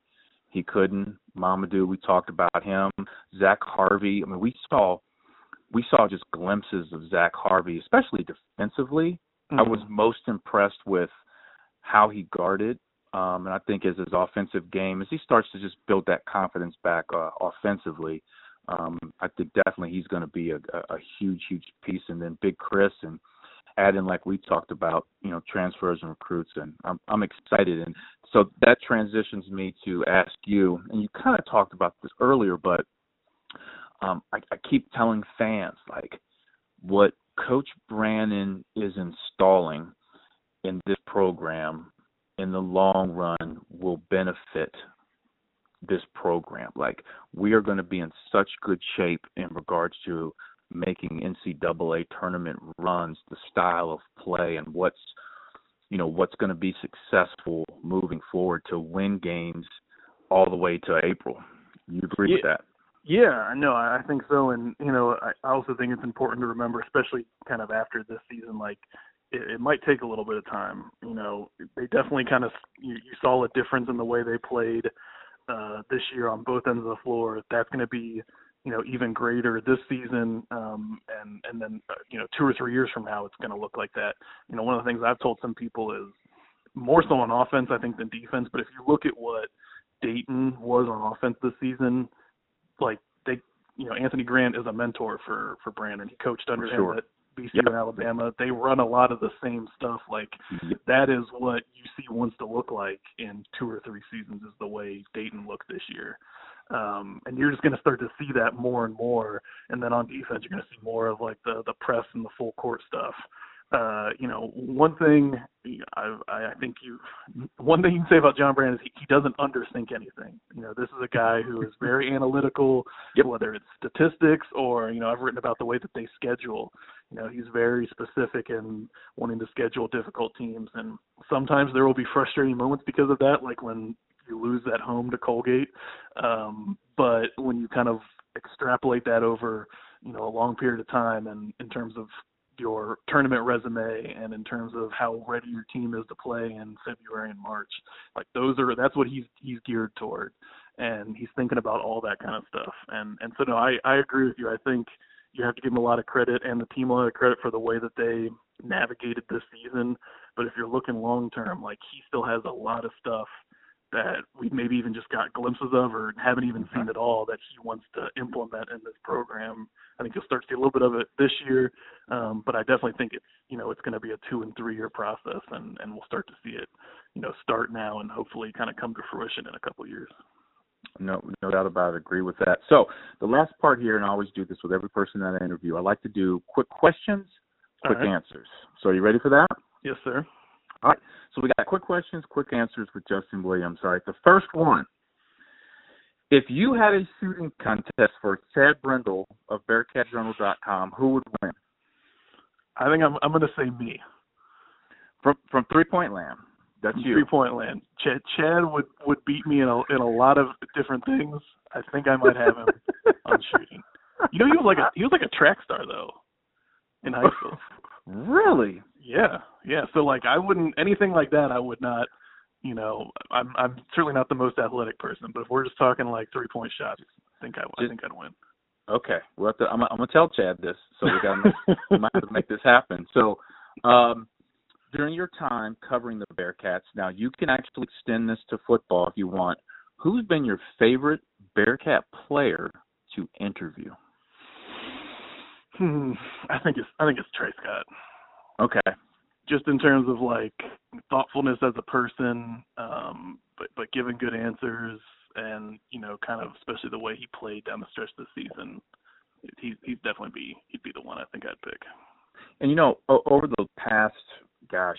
he couldn't. Mamadou, we talked about him. Zach Harvey, I mean, we saw we saw just glimpses of Zach Harvey, especially defensively. Mm-hmm. I was most impressed with how he guarded. Um, and I think as his offensive game, as he starts to just build that confidence back uh, offensively, um, I think definitely he's going to be a, a huge, huge piece. And then Big Chris, and add in, like we talked about, you know, transfers and recruits. And I'm, I'm excited. And so that transitions me to ask you, and you kind of talked about this earlier, but um, I, I keep telling fans, like, what Coach Brannen is installing in this program in the long run will benefit this program. Like, we are going to be in such good shape in regards to making N C double A tournament runs, the style of play, and what's, you know, what's going to be successful moving forward to win games all the way to April. You agree yeah. with that? Yeah, no, I think so. And, you know, I also think it's important to remember, especially kind of after this season, like, it might take a little bit of time. You know, they definitely kind of – you saw a difference in the way they played uh, this year on both ends of the floor. That's going to be, you know, even greater this season. Um, and, and then, uh, you know, two or three years from now, it's going to look like that. You know, one of the things I've told some people is more so on offense, I think, than defense. But if you look at what Dayton was on offense this season, like, they – you know, Anthony Grant is a mentor for, for Brannen. He coached under him sure. at B C yep. and Alabama. They run a lot of the same stuff. Like, that is what U C wants to look like in two or three seasons, is the way Dayton looked this year. Um, and you're just going to start to see that more and more. And then on defense, you're going to see more of, like, the, the press and the full court stuff. Uh, you know, one thing I, I think you – one thing you can say about John Brannen is he, he doesn't underthink anything. You know, this is a guy who is very analytical, yep. whether it's statistics or, you know, I've written about the way that they schedule. You know, he's very specific in wanting to schedule difficult teams. And sometimes there will be frustrating moments because of that, like when you lose at home to Colgate. Um, but when you kind of extrapolate that over, you know, a long period of time, and in terms of your tournament resume and in terms of how ready your team is to play in February and March, like those are, that's what he's, he's geared toward. And he's thinking about all that kind of stuff. And, and so, no, I, I agree with you. I think you have to give him a lot of credit, and the team a lot of credit, for the way that they navigated this season. But if you're looking long-term, like, he still has a lot of stuff that we maybe even just got glimpses of or haven't even seen at all that he wants to implement in this program. I think you'll start to see a little bit of it this year, um, but I definitely think it's, you know, it's going to be a two- and three-year process, and, and we'll start to see it, you know, start now and hopefully kind of come to fruition in a couple of years. No, no doubt about it. Agree with that. So the last part here, and I always do this with every person that I interview, I like to do quick questions, quick right. answers. So are you ready for that? Yes, sir. All right, so we got quick questions, quick answers with Justin Williams. All right, the first one. If you had a shooting contest for Chad Brindle of Bearcat Journal dot com, who would win? I think I'm I'm going to say me. From from three-point land. That's you. Three-point land. Chad, Chad would, would beat me in a, in a lot of different things. I think I might have him on shooting. You know, he was like a he was like a track star though in high school. Really? Yeah, yeah. So like, I wouldn't anything like that. I would not. You know, I'm I'm certainly not the most athletic person, but if we're just talking like three-point shots, I think I, I think I'd win. Okay, we'll have to, I'm, I'm gonna tell Chad this, so we gotta make, we might have to make this happen. So. Um, During your time covering the Bearcats, now you can actually extend this to football if you want. Who's been your favorite Bearcat player to interview? Hmm, I think it's I think it's Trey Scott. Okay. Just in terms of like thoughtfulness as a person, um, but but giving good answers, and you know, kind of especially the way he played down the stretch this season, he's he'd definitely be he'd be the one I think I'd pick. And you know, over the past. Gosh,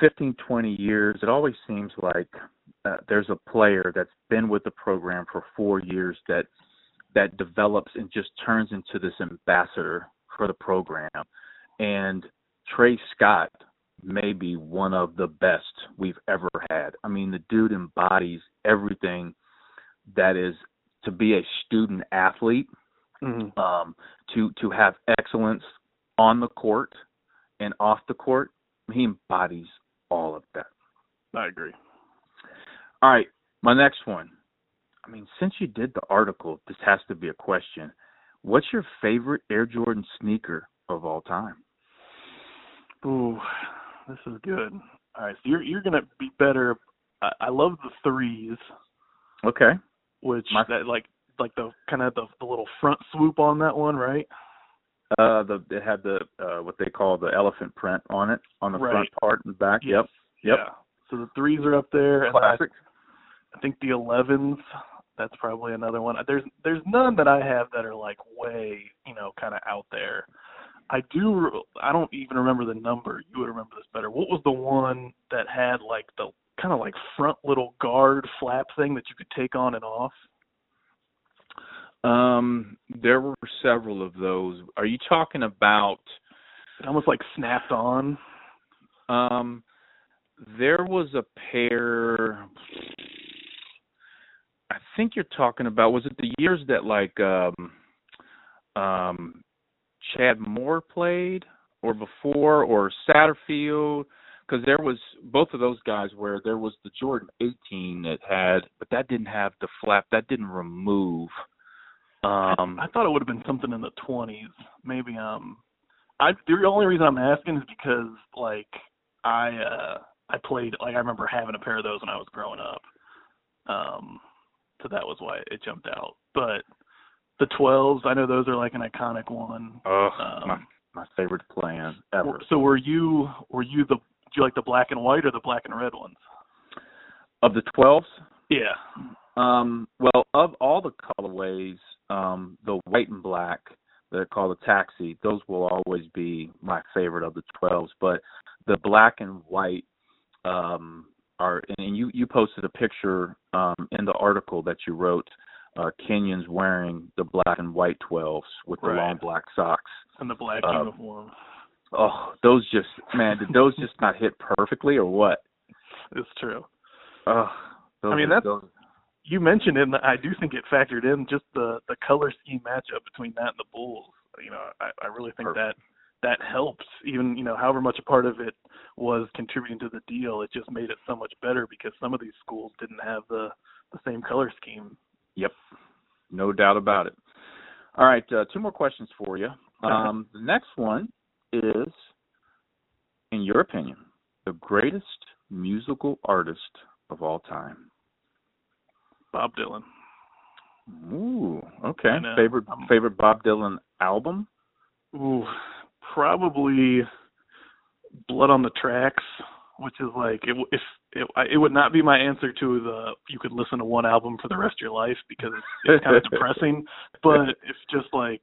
fifteen, twenty years, it always seems like uh, there's a player that's been with the program for four years that that develops and just turns into this ambassador for the program. And Trey Scott may be one of the best we've ever had. I mean, the dude embodies everything that is to be a student athlete, mm-hmm. um, to to have excellence on the court. And off the court, he embodies all of that. I agree. All right, my next one. I mean, since you did the article, this has to be a question. What's your favorite Air Jordan sneaker of all time? Ooh, this is good. All right, so you're you're gonna be better. I, I love the threes. Okay. Which my, that like like the kind of the, the little front swoop on that one, right? Uh, the it had the uh, what they call the elephant print on it on the right. front part and back. Yes. Yep, yep. Yeah. So the threes are up there. Classic. I, I think the elevens. That's probably another one. There's there's none that I have that are like way you know kind of out there. I do. I don't even remember the number. You would remember this better. What was the one that had like the kind of like front little guard flap thing that you could take on and off? Um, there were several of those. Are you talking about? It almost like snapped on. Um, there was a pair. I think you're talking about. Was it the years that like um, um, Chad Moore played, or before, or Satterfield? Because there was both of those guys where there was the Jordan eighteen that had, but that didn't have the flap. That didn't remove. Um, I, I thought it would have been something in the twenties, maybe. Um, I the only reason I'm asking is because like I uh, I played like I remember having a pair of those when I was growing up, um, so that was why it jumped out. But the twelves, I know those are like an iconic one. Oh, um, my my favorite plan ever. So were you were you the do you like the black and white or the black and red ones? Of the twelves? Yeah. Um, well, of all the colorways. Um, the white and black that are called a taxi, those will always be my favorite of the twelves. But the black and white um, are, and you, you posted a picture um, in the article that you wrote, uh, Kenyon's wearing the black and white twelves with right. the long black socks. And the black um, uniform. Oh, those just, man, did those just not hit perfectly or what? It's true. Oh, those, I mean, that's... Those, You mentioned it, and I do think it factored in just the, the color scheme matchup between that and the Bulls. You know, I, I really think Perfect. that that helps, even, you know, however much a part of it was contributing to the deal. It just made it so much better because some of these schools didn't have the, the same color scheme. Yep, no doubt about it. All right, uh, two more questions for you. Um, the next one is, in your opinion, the greatest musical artist of all time. Bob Dylan. Ooh, okay. And, uh, favorite um, favorite Bob Dylan album? Ooh, probably Blood on the Tracks, which is like it, if it, it would not be my answer to the you could listen to one album for the rest of your life because it's, it's kind of depressing. But it's just like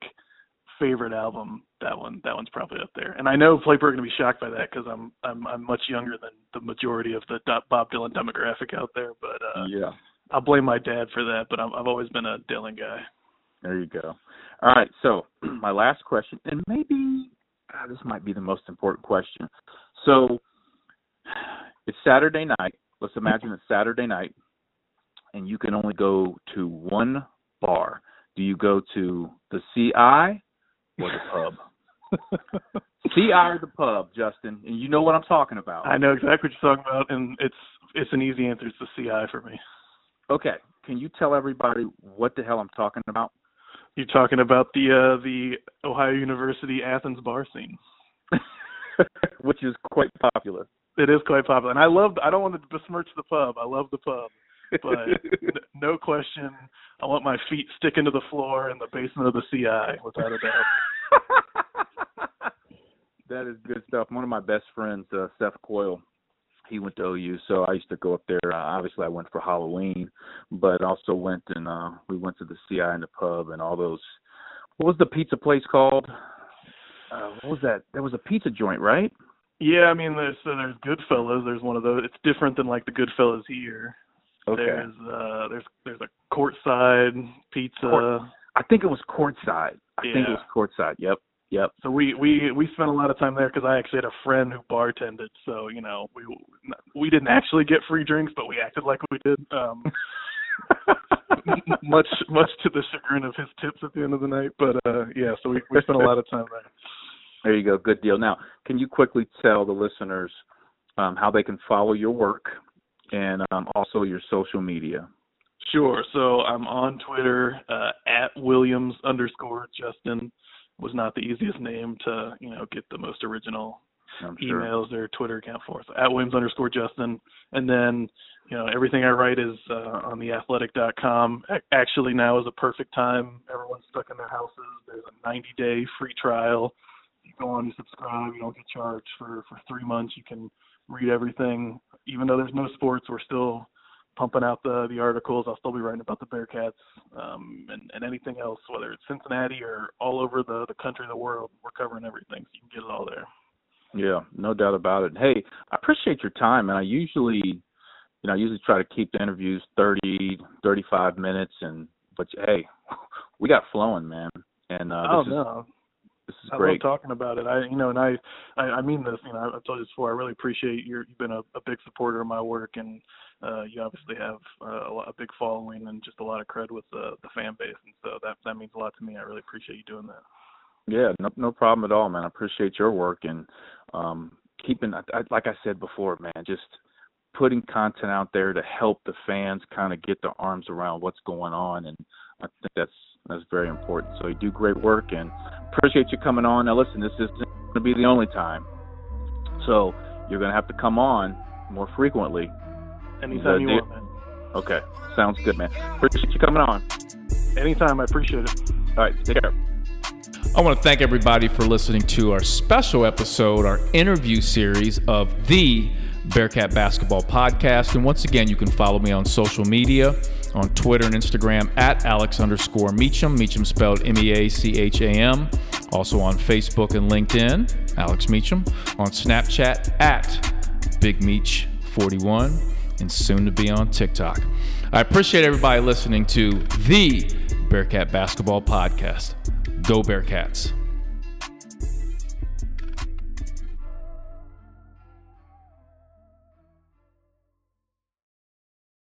favorite album. That one, that one's probably up there. And I know people are going to be shocked by that because I'm I'm I'm much younger than the majority of the Bob Dylan demographic out there. But uh, yeah. I'll blame my dad for that, but I'm, I've always been a Dylan guy. There you go. All right, so my last question, and maybe oh, this might be the most important question. So It's Saturday night. Let's imagine it's Saturday night, and you can only go to one bar. Do you go to the C I or the pub? C I or the pub, Justin, and you know what I'm talking about. I know exactly what you're talking about, and it's it's an easy answer. It's the C I for me. Okay. Can you tell everybody what the hell I'm talking about? You're talking about the uh, the Ohio University Athens bar scene. Which is quite popular. It is quite popular. And I love – I don't want to besmirch the pub. I love the pub. But no question, I want my feet sticking to the floor in the basement of the C I, without a doubt. That is good stuff. One of my best friends, uh, Seth Coyle, he went to O U, so I used to go up there. Uh, obviously, I went for Halloween, but also went and uh, we went to the C I and the pub and all those. What was the pizza place called? Uh, what was that? There was a pizza joint, right? Yeah, I mean, there's so there's Goodfellas. There's one of those. It's different than like the Goodfellas here. Okay. There's uh, there's there's a courtside pizza. Court, I think it was courtside. I yeah. think it was courtside. Yep. Yep. So we, we, we spent a lot of time there because I actually had a friend who bartended. So, you know, we we didn't actually get free drinks, but we acted like we did. Um, much much to the chagrin of his tips at the end of the night. But, uh, yeah, so we, we spent a lot of time there. There you go. Good deal. Now, can you quickly tell the listeners um, how they can follow your work and um, also your social media? Sure. So I'm on Twitter, uh, at Williams underscore Justin. Was not the easiest name to, you know, get the most original I'm emails sure. or Twitter account for. So at Williams underscore Justin. And then, you know, everything I write is uh, on the athletic dot com. Actually, now is a perfect time. Everyone's stuck in their houses. There's a ninety-day free trial. You go on, you subscribe. You don't get charged for, for three months. You can read everything. Even though there's no sports, we're still pumping out the, the articles. I'll still be writing about the Bearcats um, and, and anything else, whether it's Cincinnati or all over the, the country, the world. We're covering everything, so you can get it all there. Yeah, no doubt about it. Hey, I appreciate your time, and I usually, you know, I usually try to keep the interviews thirty, thirty-five minutes, and but hey, we got flowing, man. And uh, oh, this no. is this is I great. I love talking about it. I, you know, and I, I, I mean this. You know, I've told you before. I really appreciate your. You've been a, a big supporter of my work, and uh, you obviously have uh, a, lot, a big following and just a lot of cred with the, the fan base, and so that that means a lot to me. I really appreciate you doing that. Yeah, no, no problem at all, man. I appreciate your work and um, keeping. I, I, like I said before, man, just putting content out there to help the fans kind of get their arms around what's going on, and I think that's. That's very important. So you do great work, and appreciate you coming on. Now, listen, this isn't going to be the only time. So you're going to have to come on more frequently. Anytime you want, man. Okay. Sounds good, man. Appreciate you coming on. Anytime. I appreciate it. All right. Take care. I want to thank everybody for listening to our special episode, our interview series of the Bearcat Basketball Podcast. And once again, you can follow me on social media. On Twitter and Instagram at Alex underscore Meacham, Meacham spelled M E A C H A M. Also on Facebook and LinkedIn, Alex Meacham. On Snapchat at Big Meach forty-one, and soon to be on TikTok. I appreciate everybody listening to the Bearcat Basketball Podcast. Go Bearcats.